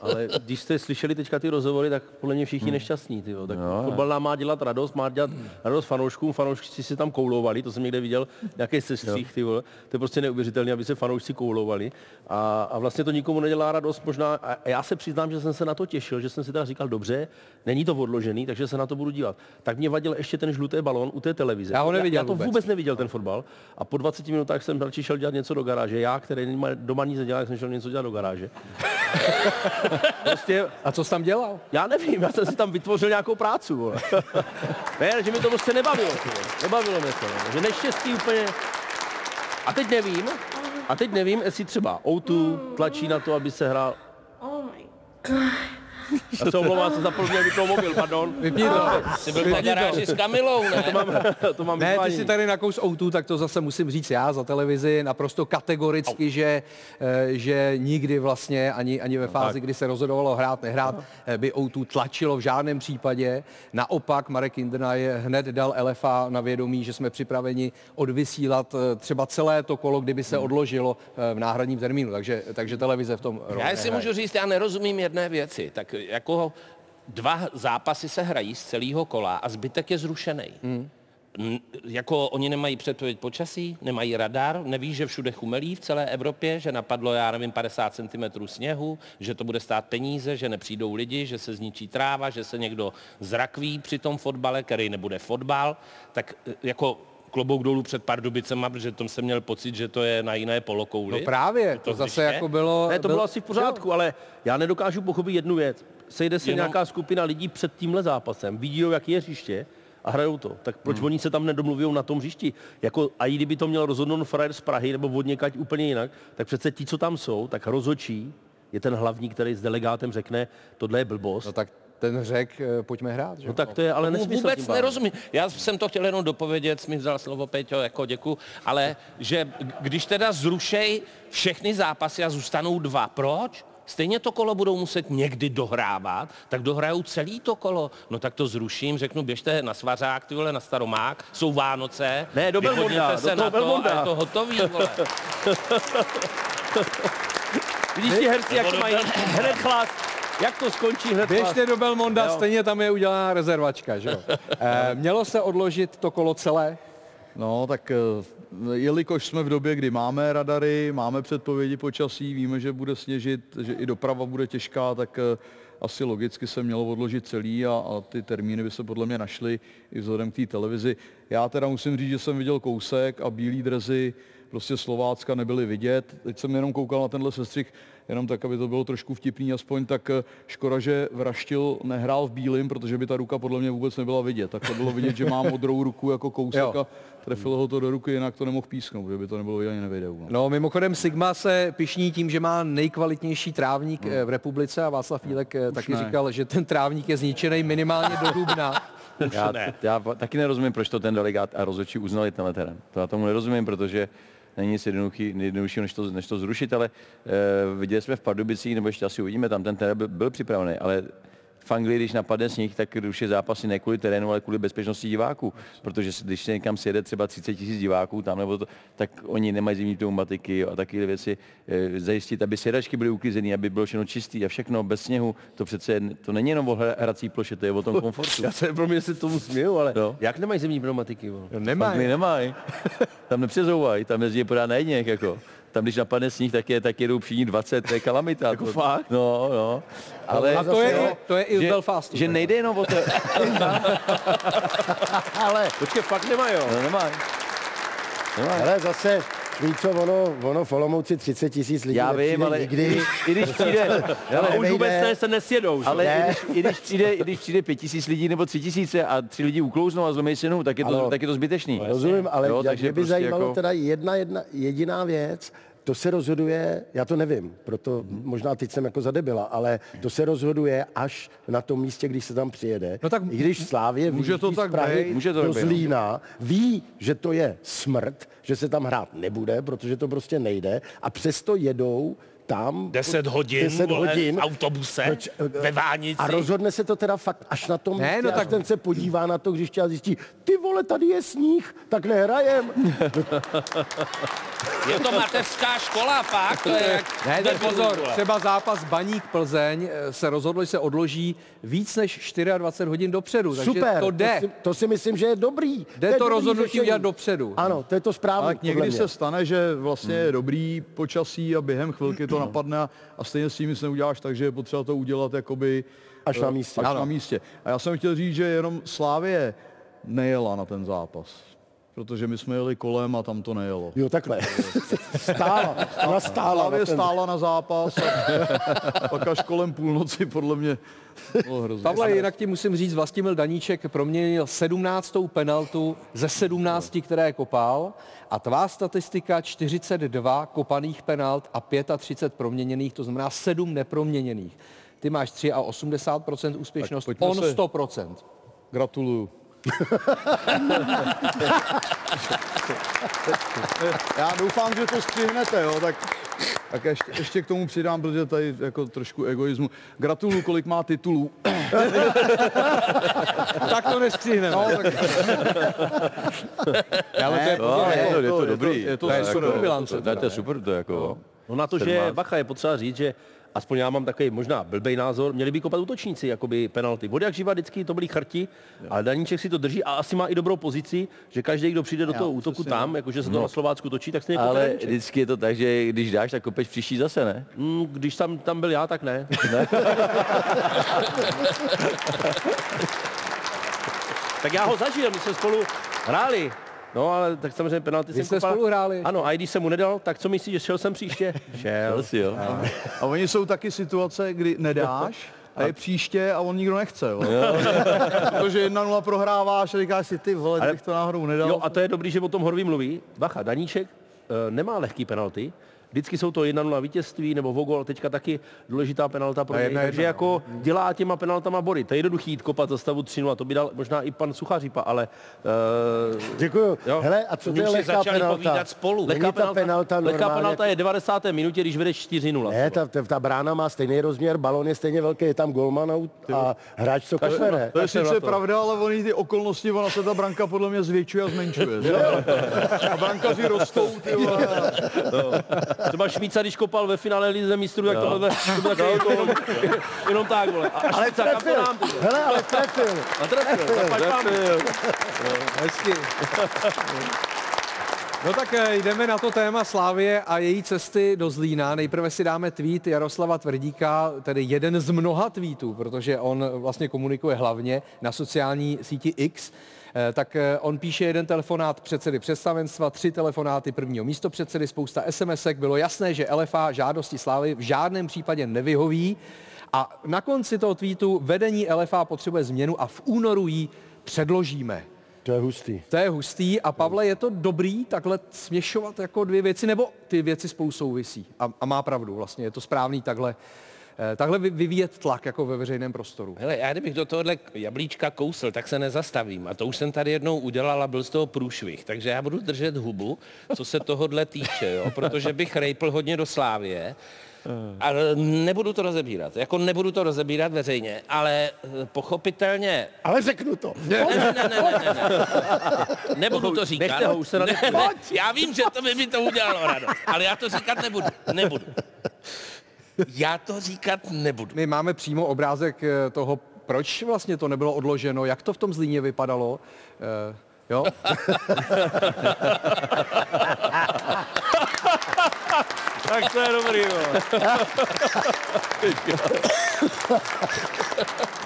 ale když jste slyšeli teďka ty rozhovory, tak podle mě všichni nešťastní. Tyjo. Tak no, fotbal nám má dělat radost, má dělat radost fanouškům, fanoušci si tam koulovali, to jsem někde viděl, nějaký sestřích, ty vole. To je prostě neuvěřitelné, aby se fanoušci koulovali. A, a vlastně to nikomu nedělá radost možná. A já se přiznám, že jsem se na to těšil, že jsem si tak říkal, dobře, není to odložený, takže se na to budu dívat. Tak mě vadil ještě ten žlutý balón u té televize. Já ho neviděl. Já, já to vůbec, vůbec neviděl ten fotbal. A po dvaceti minutách jsem radši šel dělat něco do garáže. Já, který doma nic nedělal, jsem šel něco dělat do garáže. Prostě, a co jsi tam dělal? Já nevím, já jsem si tam vytvořil nějakou práci. Ne, že mi to prostě nebavilo. Nebavilo mě to. Ne? Že neštěstí úplně... A teď nevím, a teď nevím, jestli třeba ó dva tlačí na to, aby se hrál... Oh my God. Já se omlouvám, jsem zapomněl, jak vypnul mobil, pardon. Vypni to. Ty byl na garáži s Kamilou, ne? To mám, to mám ne, ty jsi tady na kous ó dva, tak to zase musím říct já za televizi naprosto kategoricky, oh. že, že nikdy vlastně ani, ani ve fázi, no, kdy se rozhodovalo hrát, nehrát, by ó dva tlačilo v žádném případě. Naopak Marek Indrnaj hned dal L F A na vědomí, že jsme připraveni odvysílat třeba celé to kolo, kdyby se odložilo v náhradním termínu. Takže, takže televize v tom... Já si můžu říct, já nerozumím jedné věci. Tak jako dva zápasy se hrají z celého kola a zbytek je zrušený. Hmm. Jako oni nemají předpověď počasí, nemají radar, neví, že všude chumelí v celé Evropě, že napadlo, já nevím, padesát centimetrů sněhu, že to bude stát peníze, že nepřijdou lidi, že se zničí tráva, že se někdo zrakví při tom fotbale, který nebude fotbal, tak jako... klobouk dolů před Pardubicema, protože tam jsem měl pocit, že to je na jiné polokouli. No právě, to, to zase jako bylo... Ne, to bylo, bylo asi v pořádku, jo. Ale já nedokážu pochopit jednu věc. Sejde se Jenom... nějaká skupina lidí před tímhle zápasem, vidí, jaký je hřiště a hrajou to. Tak proč hmm. oni se tam nedomluví na tom hřišti? Jako, a i kdyby to měl rozhodnout frajer z Prahy nebo od někať úplně jinak, tak přece ti, co tam jsou, tak rozhodčí je ten hlavní, který s delegátem řekne, tohle je blbost. No tak... ten řek, pojďme hrát, že? No tak to je, ale nesmysl. Vůbec nerozumím. Já jsem to chtěl jenom dopovědět, jsi mi vzal slovo, Peťo, jako děkuju, ale že když teda zrušej všechny zápasy a zůstanou dva, proč? Stejně to kolo budou muset někdy dohrávat, tak dohrajou celý to kolo. No tak to zruším, řeknu, běžte na Svařák, ty vole, na Staromák, jsou Vánoce, ne, do Belmonda, se do na to a je to hotový, vole. Vidíš ty herci, jak mají hned chlast. Jak to skončí hned? Běžte do Belmonda, jo. Stejně tam je udělaná rezervačka, že jo? E, mělo se odložit to kolo celé? No, tak jelikož jsme v době, kdy máme radary, máme předpovědi počasí, víme, že bude sněžit, že i doprava bude těžká, tak asi logicky se mělo odložit celý a, a ty termíny by se podle mě našly i vzhledem k té televizi. Já teda musím říct, že jsem viděl kousek a bílý dresy prostě Slovácka nebyly vidět. Teď jsem jenom koukal na tenhle sestřih, jenom tak, aby to bylo trošku vtipný aspoň, tak škoda, že Vraštil nehrál v bílým, protože by ta ruka podle mě vůbec nebyla vidět. Tak to bylo vidět, že má modrou ruku jako kousek jo. A trefilo ho to do ruky, jinak to nemohl písknout, že by to nebylo vidět ani na videu. No. no mimochodem Sigma se pyšní tím, že má nejkvalitnější trávník no. v republice a Václav Fílek no, taky ne. říkal, že ten trávník je zničený minimálně do dubna. já, já taky nerozumím, proč to ten delegát a rozhodčí uznali tenhle terén. To já tomu nerozumím, protože není nic jednoduššího, než to, než to zrušit, ale e, viděli jsme v Pardubicích, nebo ještě asi uvidíme, tam ten terén byl, byl připravený, ale v Anglii, když napadne sníh, tak ruší zápasy ne kvůli terénu, ale kvůli bezpečnosti diváků. Protože když se někam sjede třeba třicet tisíc diváků tam nebo to, tak oni nemají zimní pneumatiky a takové věci zajistit, aby sedačky byly uklizené, aby bylo všechno čistý a všechno bez sněhu. To přece to není jenom o hrací ploše, to je o tom komfortu. Já se pro mě se tomu směju, ale no. Jak nemají zimní pneumatiky? Nemají. Nemají. Tam nepřezouvají, tam jezdí pořád na jedněch, jako. Tam, když napadne sníh, tak, je, tak jedou všichni dvacet, to je kalamita. Jako to, fakt? No, no. Ale a to, zase, je, jo, to je i z Belfastu. Že nejde jenom o to. Ale počkej, fakt nemaj, jo. No, nemaj. Nemaj. Ale zase, víš co, ono, ono v Olomouci třicet tisíc lidí. Já vím, ale nikdy. I když přijde, ale už vůbec ne, se nesjedou. Ale ne. i, i, když přijde, i když přijde pět tisíc lidí nebo tři tisíce a tři lidi uklouznou a zlomějí se nohu, tak je to, tak je to zbytečný. Rozumím, ale jo, takže mě by prostě zajímalo jako... teda jedna, jedna jediná věc, to se rozhoduje, já to nevím, proto možná teď jsem jako zadebila, ale to se rozhoduje až na tom místě, když se tam přijede. No tak, i když Slávě ví, to tak z Prahy může to do Zlína, ví, že to je smrt, že se tam hrát nebude, protože to prostě nejde a přesto jedou tam deset hodin v autobuse proč, ve Vánici. A rozhodne se to teda fakt až na tom, ne, no tak ten se podívá na to hřiště a zjistí, ty vole, tady je sníh, tak nehrajem. Je to mateřská škola, pak to je... Ne, ne, pozor, třeba zápas Baník Plzeň se rozhodlo, že se odloží víc než dvacet čtyři hodin dopředu. Takže super, to jde. To si, to si myslím, že je dobrý. Jde to rozhodnutí udělat dopředu. Ano, to je to správně. Ale někdy se stane, že vlastně je dobrý počasí a během chvilky to napadne a stejně s tím nic neuděláš, takže je potřeba to udělat jakoby až na místě. Až na místě. A já jsem chtěl říct, že jenom Slavie nejela na ten zápas. Protože my jsme jeli kolem a tam to nejelo. Jo, takhle. Stála. Ona stála. Slavie ten... stála na zápas a pak až kolem půlnoci podle mě bylo hrozně. Pavle, jinak ti musím říct, Vlastimil Daníček proměnil sedmnáctou penaltu ze sedmnácti, které kopal a tvá statistika čtyřicet dva kopaných penalt a třicet pět proměněných, to znamená sedm neproměněných. Ty máš osmdesát tři procent úspěšnost, on se... sto procent. Gratuluju. Já doufám, že to střihnete, jo, tak, tak ještě, ještě k tomu přidám, protože tady jako trošku egoismu. Gratuluju, kolik má titulů. Tak to nestřihneme. No, tak... ne, no, je, je, je to dobrý. Je to, je to, je to, je to, je to, je to super bilance. To je super, to jako... No na to, že bacha, je potřeba říct, že aspoň já mám takový možná blbej názor, měli by kopat útočníci jakoby penalty. Vody jak živa vždycky to byly chrti, ale Daníček si to drží a asi má i dobrou pozici, že každý, kdo přijde do toho já, útoku tam, jakože se to no. na Slovácku točí, tak se nejde. Ale Daníček. Vždycky je to tak, že když dáš, tak kopeš příští zase, ne? Mm, když tam, tam byl já, tak ne. ne? Tak já ho zažil, my jsme spolu hráli. No, ale tak samozřejmě penalty jsem kopal. Spolu hráli. Ano, a když jsem mu nedal, tak co myslíš, že šel jsem příště? Šel. si, jo. A, a oni jsou taky situace, kdy nedáš a je příště a on nikdo nechce, jo. Protože jedna nula prohráváš a říkáš si, ty vole, ale, bych to náhodou nedal. Jo, a to je dobrý, že o tom Horvý mluví. Bacha, Daníček e, nemá lehký penalty. Vždycky jsou to jedna nula vítězství nebo vogol, teďka taky důležitá penalta pro něj, takže jako dělá těma penaltama body. To je jednoduchý jít kopat za stavu tři nula, to by dal možná i pan Suchař, ale... Uh, Děkuju. Jo. Hele, a co to je lehká penalta? Spolu. Lehká penalta, penalta, lehká penalta je devadesáté minutě, když vedeš čtyři nula. Ne, ta, ta, ta brána má stejný rozměr, balón je stejně velký, je tam golman a hráč to košere. To je sice pravda, ale oni ty okolnosti, ona se ta branka podle mě zvětšuje a zmenšuje. A brankaři rostou, ty vole. Třeba Švýcar, když kopal ve finále Ligy mistrů, tak to bylo jenom tak, vole. A Švýcar, kam to nám bude? Hele, ale trefil. A trefil, trefil. Hezky. No tak jdeme na to téma Slavie a její cesty do Zlína. Nejprve si dáme tweet Jaroslava Tvrdíka, tedy jeden z mnoha tweetů, protože on vlastně komunikuje hlavně na sociální síti X. Tak on píše jeden telefonát předsedy představenstva, tři telefonáty prvního místopředsedy, spousta SMSek. Bylo jasné, že el ef á žádosti Slávy v žádném případě nevyhoví. A na konci toho tweetu vedení el ef á potřebuje změnu a v únoru ji předložíme. To je hustý. To je hustý. A Pavle, je to dobrý takhle směšovat jako dvě věci, nebo ty věci spolu souvisí? A, a má pravdu vlastně, je to správný takhle. Takhle vyvíjet tlak jako ve veřejném prostoru. Hele, já kdybych do tohohle jablíčka kousl, tak se nezastavím. A to už jsem tady jednou udělal a byl z toho průšvih. Takže já budu držet hubu, co se tohodle týče, jo? Protože bych rejpl hodně do Slávie. A nebudu to rozebírat. Jako nebudu to rozebírat veřejně, ale pochopitelně... Ale řeknu to. Ne, ne, ne, ne, ne, ne. Nebudu to říkat. Nechte ho, už se ne, ne. Já vím, že to by mi to udělalo radost, ale já to říkat nebudu. Nebudu. Já to říkat nebudu. My máme přímo obrázek toho, proč vlastně to nebylo odloženo, jak to v tom Zlíně vypadalo. E, jo? Tak to je dobrý, jo.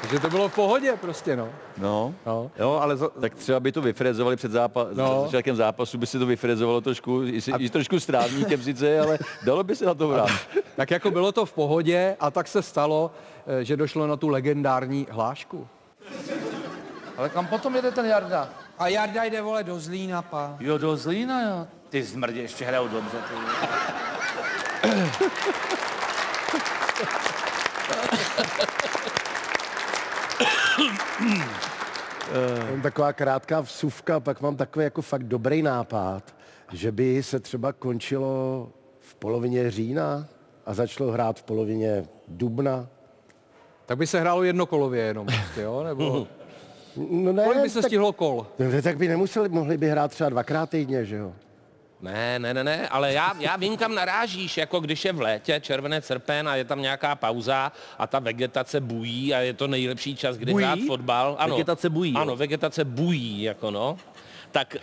Takže to bylo v pohodě prostě, no. No, no. Jo, ale za... tak třeba by to vyfrezovali před zápa... no. začátkem zápasu, by se to vyfrezovalo trošku, i, si, a... i trošku s trávníkem sice, ale dalo by se na to vrát. Tak jako bylo to v pohodě a tak se stalo, že došlo na tu legendární hlášku. Ale kam potom jede ten Jarda? A Jarda jde, vole, do Zlína, pa. Jo, do Zlína, jo. Ty zmrdě, ještě hrajou dobře, ty. Mám taková krátká vsuvka, pak mám takový jako fakt dobrý nápad, že by se třeba končilo v polovině října a začalo hrát v polovině dubna. Tak by se hrálo jednokolově jenom, jo? Nebo... No ne, kolik by se tak, stihlo kol? No, tak by nemuseli, mohli by hrát třeba dvakrát týdně, že jo? Ne, ne, ne, ne, ale já, já vím, kam narážíš, jako když je v létě červenec, srpen a je tam nějaká pauza a ta vegetace bují a je to nejlepší čas, kdy bují? Hrát fotbal. Ano, vegetace bují. Ano, vegetace bují, jako no. Tak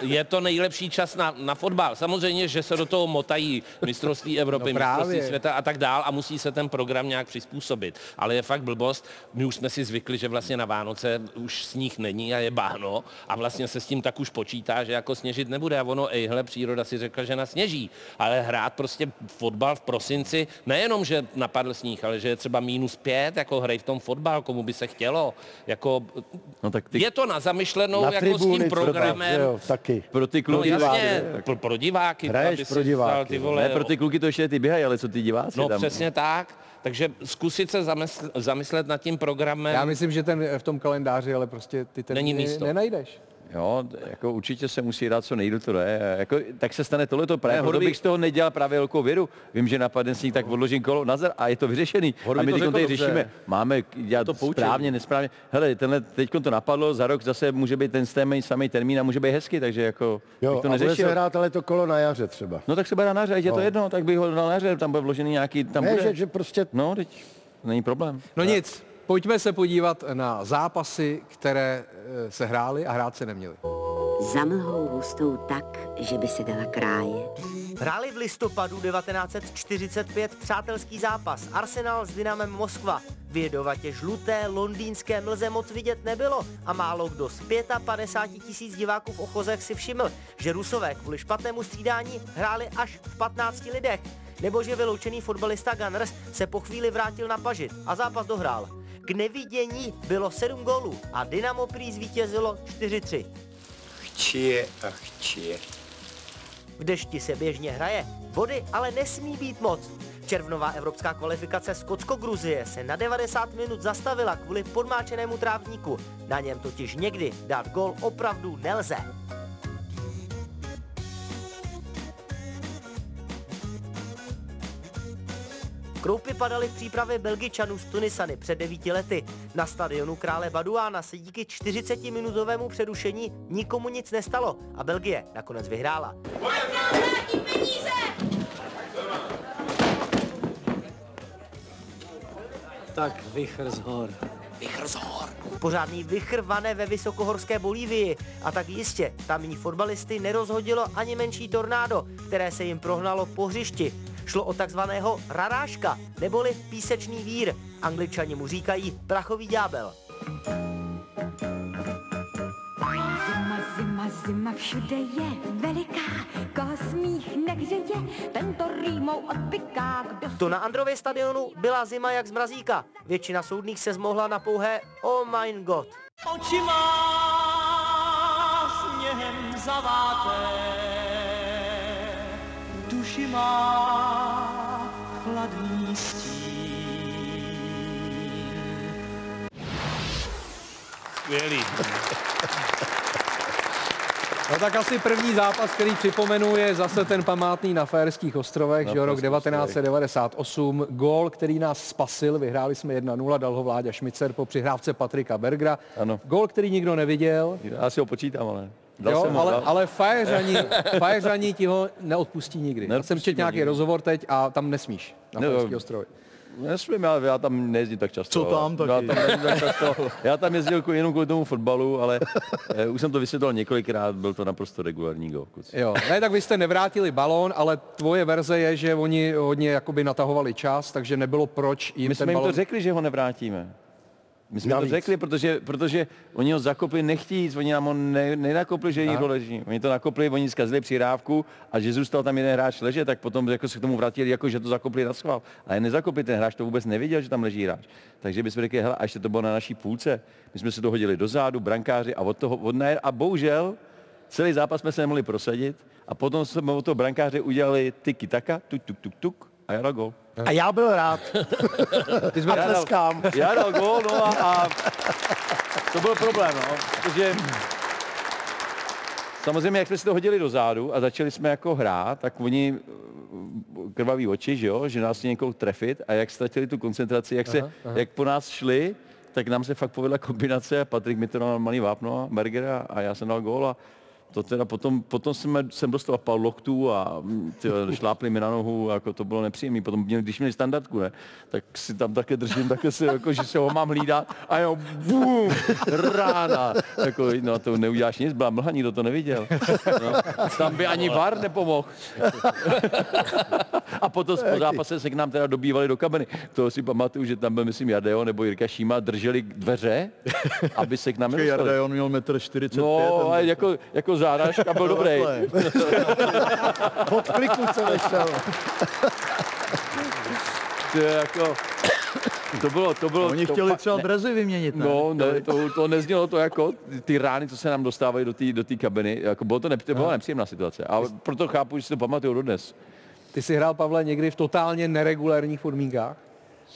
je to nejlepší čas na, na fotbal. Samozřejmě, že se do toho motají mistrovství Evropy, no mistrovství světa a tak dál a musí se ten program nějak přizpůsobit. Ale je fakt blbost. My už jsme si zvykli, že vlastně na Vánoce už sníh není a je báno a vlastně se s tím tak už počítá, že jako sněžit nebude. A ono, ejhle, příroda si řekla, že nasněží. Ale hrát prostě fotbal v prosinci, nejenom, že napadl sníh, ale že je třeba mínus pět, jako hrej v tom fotbal, komu by se chtělo. Jako, no tak ty... Je to na zamyšlenou, na jako s tím programem. Jo, taky. Pro ty kluky. No, jasně, pro, pro diváky. Hraješ pro diváky. Vzdal, ty vole, ne, pro ty kluky to ještě ty běhají, ale co ty diváci no, tam? No přesně tak. Takže zkusit se zamysl, zamyslet nad tím programem. Já myslím, že ten v tom kalendáři, ale prostě ty termíny nenajdeš. Jo, jako určitě se musí dát co nejdu to ne. Jako, tak se stane tohleto právě. Hodou bych z toho nedělal právě velkou věru. Vím, že napadne sníh, tak odložím kolo nazar a je to vyřešený. A my teď řešíme. Máme dělat to správně, nesprávně. Hele, tenhle teďkon to napadlo, za rok zase může být ten stejný samý termín a může být hezky, takže jako jo, to neřešil. Jo, se hrát ale to kolo na jaře třeba. No tak se bude na jaře, je no. to jedno, tak bych ho na jaře, tam bude vložený nějaký tam ne, bude. Že, že prostě no, teď není problém. No tak. Nic. Pojďme se podívat na zápasy, které se hrály a hrát se neměly. Za mlhou hustou tak, že by se dala krájet. Hráli v listopadu devatenáct set čtyřicet pět přátelský zápas Arsenal s Dynamem Moskva. Vědovatě žluté londýnské mlze moc vidět nebylo a málo kdo z padesát pět tisíc diváků v ochozech si všiml, že Rusové kvůli špatnému střídání hráli až v patnácti lidech. Nebo že vyloučený fotbalista Gunners se po chvíli vrátil na pažit a zápas dohrál. K nevidění bylo sedm gólů a Dynamo prý zvítězilo čtyři tři. Chčije a chčije. V dešti se běžně hraje, vody ale nesmí být moc. Červnová evropská kvalifikace Skotsko-Gruzie se na devadesát minut zastavila kvůli podmáčenému trávníku. Na něm totiž někdy dát gól opravdu nelze. Kroupy padaly v přípravě Belgičanů z Tunisany před devíti lety. Na stadionu Krále Baduána se díky čtyřicetiminutovému přerušení nikomu nic nestalo a Belgie nakonec vyhrála. Tak vichr z hor. Vichr z hor. Pořádný vichr vane ve vysokohorské Bolívii a tak jistě tamní fotbalisty nerozhodilo ani menší tornádo, které se jim prohnalo po hřišti. Šlo o takzvaného raráška, neboli písečný vír. Angličani mu říkají prachový ďábel. Zima, zima, zima všude je veliká, koho smích nehřeje, tento rýmou odpiká. To na Andrově stadionu byla zima jak z mrazíka. Většina soudných se zmohla na pouhé oh my god. Očima sněhem zaváté. Duši má chladný stín. Skvělý. No tak asi první zápas, který připomenu, je zase ten památný na Faerských ostrovech, že rok devatenáct set devadesát osm, gól, který nás spasil, vyhráli jsme jedna nula, dal ho Vláďa Šmicer po přihrávce Patrika Bergera. Ano. Gól, který nikdo neviděl. Já si ho počítám, ale... Jo, ale, ale fajeřani, fajeřani ti ho neodpustí nikdy. Já jsem četl nějaký rozhovor teď a tam nesmíš na Faerských ostrovech. Nesmím, já, já tam nejezdím tak často. Co tam taky? Já tam, tak často, já tam jezdil jenom kvůli tomu fotbalu, ale eh, už jsem to vysvětloval několikrát, byl to naprosto regulární gol. Jo, ne, tak vy jste nevrátili balón, ale tvoje verze je, že oni hodně jakoby natahovali čas, takže nebylo proč jim My ten balón... My jsme jim to řekli, že ho nevrátíme. My jsme Navíc. to řekli, protože, protože oni ho zakopli nechtíc, oni nám ho ne, nenakopli, že někdo leží. Oni to nakopli, oni zkazili přihrávku a že zůstal tam jeden hráč ležet, tak potom jako se k tomu vrátili, jako že to zakopli na schvál. Ale nezakopli, ten hráč to vůbec nevěděl, že tam leží hráč. Takže bychom řekli, hele, a ještě to bylo na naší půlce. My jsme se to hodili dozadu, brankáři a od toho odnajer a bohužel celý zápas jsme se nemohli prosadit a potom jsme od toho brankáře udělali tiki taka, tuk, tuk, tuk, tuk a jela gol. A já byl rád. Ty jsme tleskám. Já dal gól, no a, a to byl problém, no. Protože samozřejmě, jak jsme si to hodili dozadu a začali jsme jako hrát, tak oni krvaví oči, že jo, že nás někoho trefit a jak ztratili tu koncentraci, jak, se, aha, aha. jak po nás šli, tak nám se fakt povedla kombinace, Patrik mi to dal malý vápno, Bergera a já jsem dal gól a to teda potom, potom jsme, jsem dostal pár loktů a tyhle, šlápli mi na nohu, jako to bylo nepříjemné. Potom, když měli standardku, ne, tak si tam také držím, také si, jako, že se ho mám hlídat a jo, bum, rána. Jako, no to neuděláš nic, byla mlha, nikdo to neviděl. No, tam by ani V A R nepomohl. A potom po zápase se k nám teda dobývali do kabiny. To si pamatuju, že tam byl, myslím, Jardeo nebo Jirka Šíma, drželi dveře, aby se k nám nedostali. Jardeo měl metr čtyřicet pět. No, ale jako, jako záražka byl dobrý. Od kliku se nešel. To jako... To bylo, to bylo... Oni chtěli to, třeba ne, drezy vyměnit, ne? No, ne, to, to neznělo to jako ty rány, co se nám dostávají do té do té kabiny. Jako bylo to, ne, to byla nepříjemná situace. A proto chápu, že si to pamatuju dodnes. Ty jsi hrál, Pavle, někdy v totálně neregulérních podmínkách?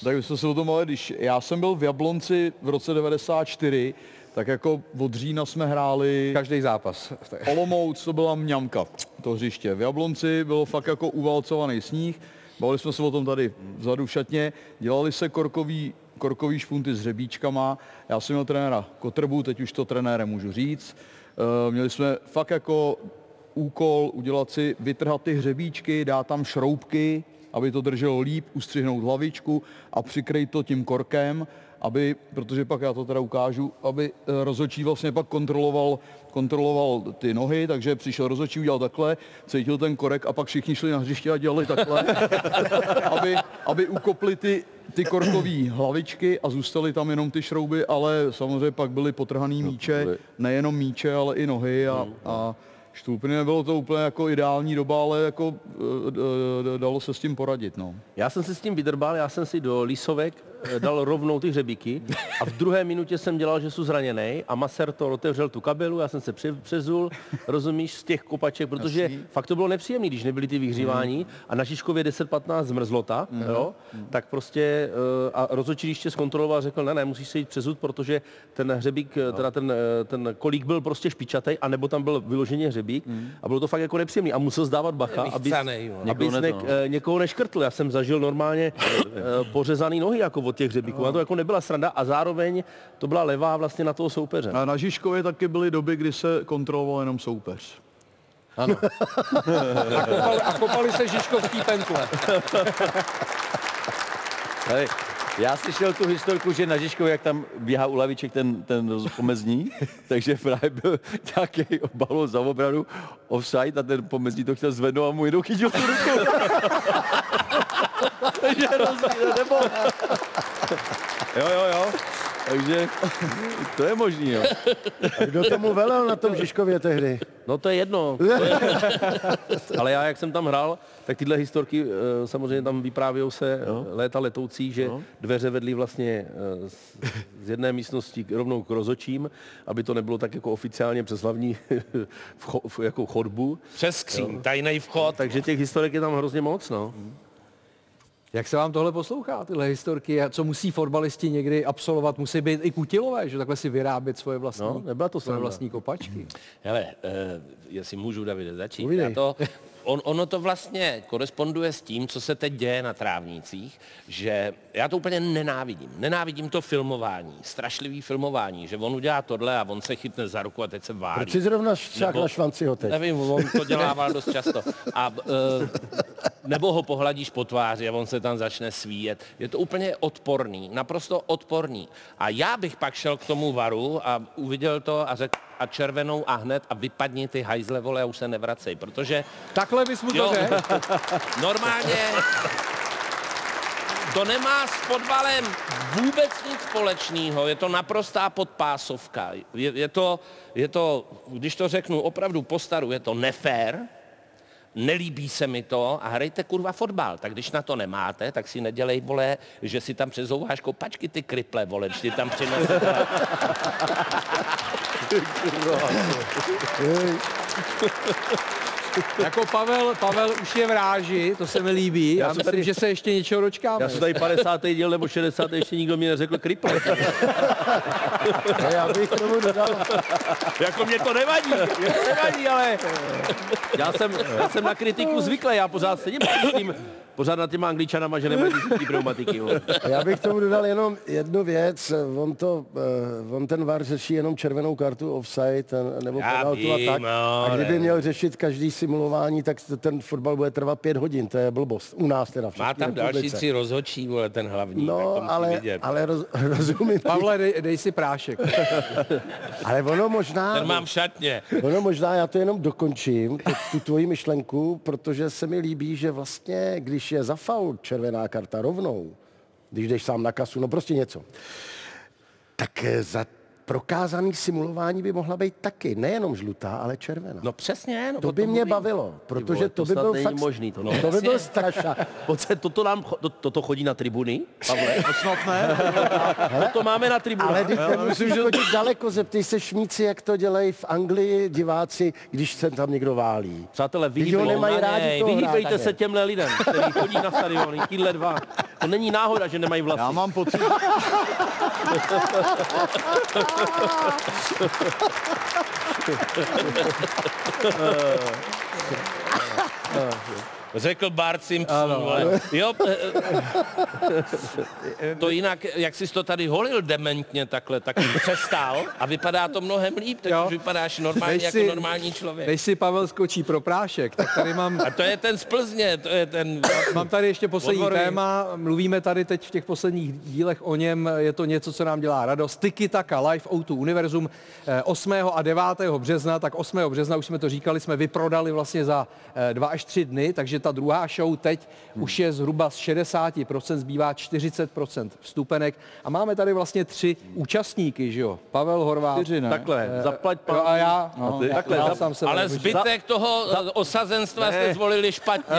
Tak byste se o tom, ale když já jsem byl v Jablonci v roce devadesát čtyři, tak jako od října jsme hráli... Každý zápas. Olomouc, to byla mňamka, to hřiště. V Jablonci bylo fakt jako uvalcovaný sníh. Bavili jsme se o tom tady vzadu v šatně. Dělali se korkový, korkový špunty s hřebíčkama. Já jsem měl trenéra Kotrbu, teď už to trenérem můžu říct. E, měli jsme fakt jako úkol udělat si, vytrhat ty hřebíčky, dát tam šroubky, aby to drželo líp, ustřihnout hlavičku a přikryt to tím korkem, aby, protože pak já to teda ukážu, aby rozhodčí vlastně pak kontroloval, kontroloval ty nohy, takže přišel rozhodčí, udělal takhle, cítil ten korek a pak všichni šli na hřiště a dělali takhle, aby, aby ukopli ty, ty korkové hlavičky a zůstaly tam jenom ty šrouby, ale samozřejmě pak byly potrhaný míče, nejenom míče, ale i nohy a, a Štulpiny, nebylo to úplně jako ideální doba, ale jako dalo se s tím poradit, no. Já jsem se s tím vydrbal, já jsem si do lisovek dal rovnou ty hřebíky a v druhé minutě jsem dělal, že jsou zraněný a masér to otevřel tu kabelu, já jsem se přezul, rozumíš, z těch kopaček, protože Jasný. fakt to bylo nepříjemné, když nebyly ty vyhřívání mm. a na Žižkově deset patnáct zmrzlota, mm. jo, mm. tak prostě a rozhodčí ještě zkontroloval, řekl, ne, ne, musíš se jít přezut, protože ten hřebík, no. teda ten, ten kolík byl prostě špičatej, anebo tam byl vyloženě hřebík. Mm. A bylo to fakt jako nepříjemný a musel zdávat bacha, aby ne, někoho neškrtl. Já jsem zažil normálně pořezaný nohy jako od těch hřebíků. No. A to jako nebyla sranda a zároveň to byla levá vlastně na toho soupeře. A na Žižkově taky byly doby, kdy se kontroloval jenom soupeř. Ano. a, kopali, a kopali se žižkovský penkle. Já slyšel tu historku, že na Žižkově, jak tam běhá u laviček ten, ten pomezní, takže právě byl nějaký obalo za obranu offside a ten pomezní to chtěl zvednout a mu jednou chytil tu ruku. Takže rozdíl, nebo? Jo, jo, jo. Takže to je možný, jo. A kdo tomu velel na tom Žižkově tehdy? No to je jedno. To je... Ale já, jak jsem tam hrál, tak tyhle historky samozřejmě tam vyprávějou se no. léta letoucí, že no. dveře vedly vlastně z jedné místnosti rovnou k rozhodčím, aby to nebylo tak jako oficiálně přes hlavní vcho, jako chodbu. Přes skříň, tajný vchod. Takže těch historek je tam hrozně moc, no. Jak se vám tohle poslouchá, tyhle historky, co musí fotbalisti někdy absolvovat, musí být i kutilové, že takhle si vyrábět svoje vlastní, no, nebyla to svoje vlastní kopačky. Hele, já si můžu, Davide, začít. Já to, on, ono to vlastně koresponduje s tím, co se teď děje na trávnicích, že já to úplně nenávidím. Nenávidím to filmování, strašlivý filmování, že on udělá tohle a on se chytne za ruku a teď se válí. Proč jsi zrovna šťák na Švanciho teď? Nevím, on to dělával dost často. A, nebo ho pohladíš po tváři a on se tam začne svíjet. Je to úplně odporný, naprosto odporný. A já bych pak šel k tomu varu a uviděl to a řekl a červenou a hned a vypadni ty hajzle, vole, a už se nevracej, protože... Takhle bys mu to řekl. Normálně to nemá s fotbalem vůbec nic společného. Je to naprostá podpásovka. Je, je, to, je to, když to řeknu opravdu postaru, je to nefér. Nelíbí se mi to a hrajte kurva fotbal. Tak když na to nemáte, tak si nedělej, vole, že si tam přezouváš kopačky, ty kriple, vole, když ty tam přinesete. Jako Pavel, Pavel už je v ráži, to se mi líbí. Já, já myslím, tady, že se ještě něčeho dočkáme. Já jsem tady padesátý díl nebo šedesátý, ještě nikdo mi neřekl kriple. No, já bych tomu dodal. Jako mě to nevadí, mě to nevadí, ale... Já jsem, já jsem na kritiku zvyklý, já pořád sedím s tím, pořád na těma Angličanama, že nemají ty pneumatiky. Já bych tomu dodal jenom jednu věc, on, to, on ten V A R řeší jenom červenou kartu offside, nebo penaltu a tak. No, a kdyby ne. měl řešit každý simulování, tak ten fotbal bude trvat pět hodin, to je blbost. U nás teda v České republice. Má tam další tři rozhodčí, vole, ten hlavní, no, tak to musí ale, vidět. ale roz, rozumím. Pavle, dej, dej si prášek. Ale ono možná... Ten mám v šatně. Ono možná, já to jenom dokončím, tu tvoji myšlenku, protože se mi líbí, že vlastně, když je za faul červená karta rovnou, když jdeš sám na kasu, no prostě něco. Tak za prokázaný simulování by mohla být taky, nejenom žlutá, ale červená. No přesně. No, to by mě mluvím. bavilo, protože vole, to, to by byl fakt... Možný, to, no. to by byl strašná. Toto nám, to, toto chodí na tribuny, Pavle? To snad ne. Hele, to máme na tribunách. Ale když musíš chodit daleko, zeptej se šmíci, jak to dělají v Anglii diváci, když se tam někdo válí. Přátelé, vyhýbejte se těmhle lidem, kteří chodí na stadiony, tyhle dva. To není náhoda, že nemají vlasy. Já mám pocit. Řekl Bart Simpson, ale jo, to jinak, jak jsi to tady holil dementně takhle, tak přestál a vypadá to mnohem líp, takže vypadáš normálně jako normální člověk. Než si Pavel skočí pro prášek, tak tady mám... A to je ten z Plzně, to je ten... Mám tady ještě poslední odborný téma, mluvíme tady teď v těch posledních dílech o něm, je to něco, co nám dělá radost. Tiki Taka Live O dva Univerzum osmého a devátého března, tak osmého března, už jsme to říkali, jsme vyprodali vlastně za dva až tři dny, takže ta druhá show teď hmm. už je zhruba z šedesát procent, zbývá čtyřicet procent vstupenek. A máme tady vlastně tři hmm. účastníky, že jo? Pavel Horváth. Čtyři, ne? Takhle, e, zaplať panu. A já. No, a takhle, já sám se ale zbytek za, toho za, osazenstva ne. jste zvolili špatně.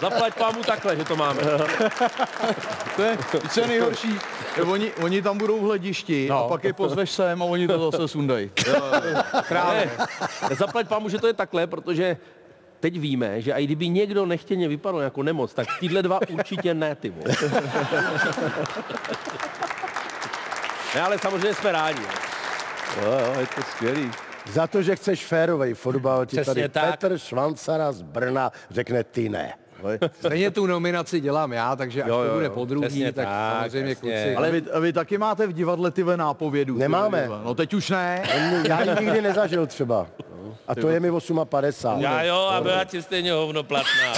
Zaplať pámu takhle, že to máme. To je, co je nejhorší, oni, oni tam budou v hledišti, no. A pak je pozveš sem a oni to zase sundají. Krávě. Zaplať pámu, že to je takhle, protože teď víme, že i kdyby někdo nechtěně vypadl jako nemoc, tak tyhle dva určitě ne, ty vole. Ne, ale samozřejmě jsme rádi. Jo, jo, je to skvělý. Za to, že chceš férovej fotbal, ti tady tak. Petr Švancara z Brna řekne ty ne. Stejně tu nominaci dělám já, takže až jo, jo, to bude podruhý, tak, tak samozřejmě kluci. Ale vy, vy taky máte v divadle tyhle nápovědu. Nemáme. Tyhle. No teď už ne. Já ji nikdy nezažil třeba. A to je mi osm padesát. Já jo, a byla ti stejně hovno platná.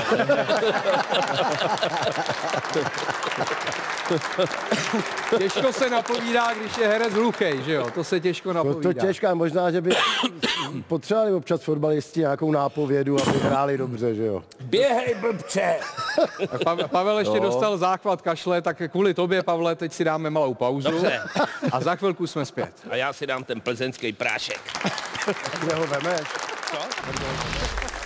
Těžko se napovídá, když je herec hluchej, že jo? To se těžko napovídá. To, to těžká, možná, že by potřebovali občas fotbalisti nějakou nápovědu, aby hráli dobře, že jo? Běhej, blbče! Pa- Pavel ještě no. dostal záchvat kašle, tak kvůli tobě, Pavle, teď si dáme malou pauzu. Dobře. A za chvilku jsme zpět. A já si dám ten plzeňský prášek. Kde ho vemeš? Co?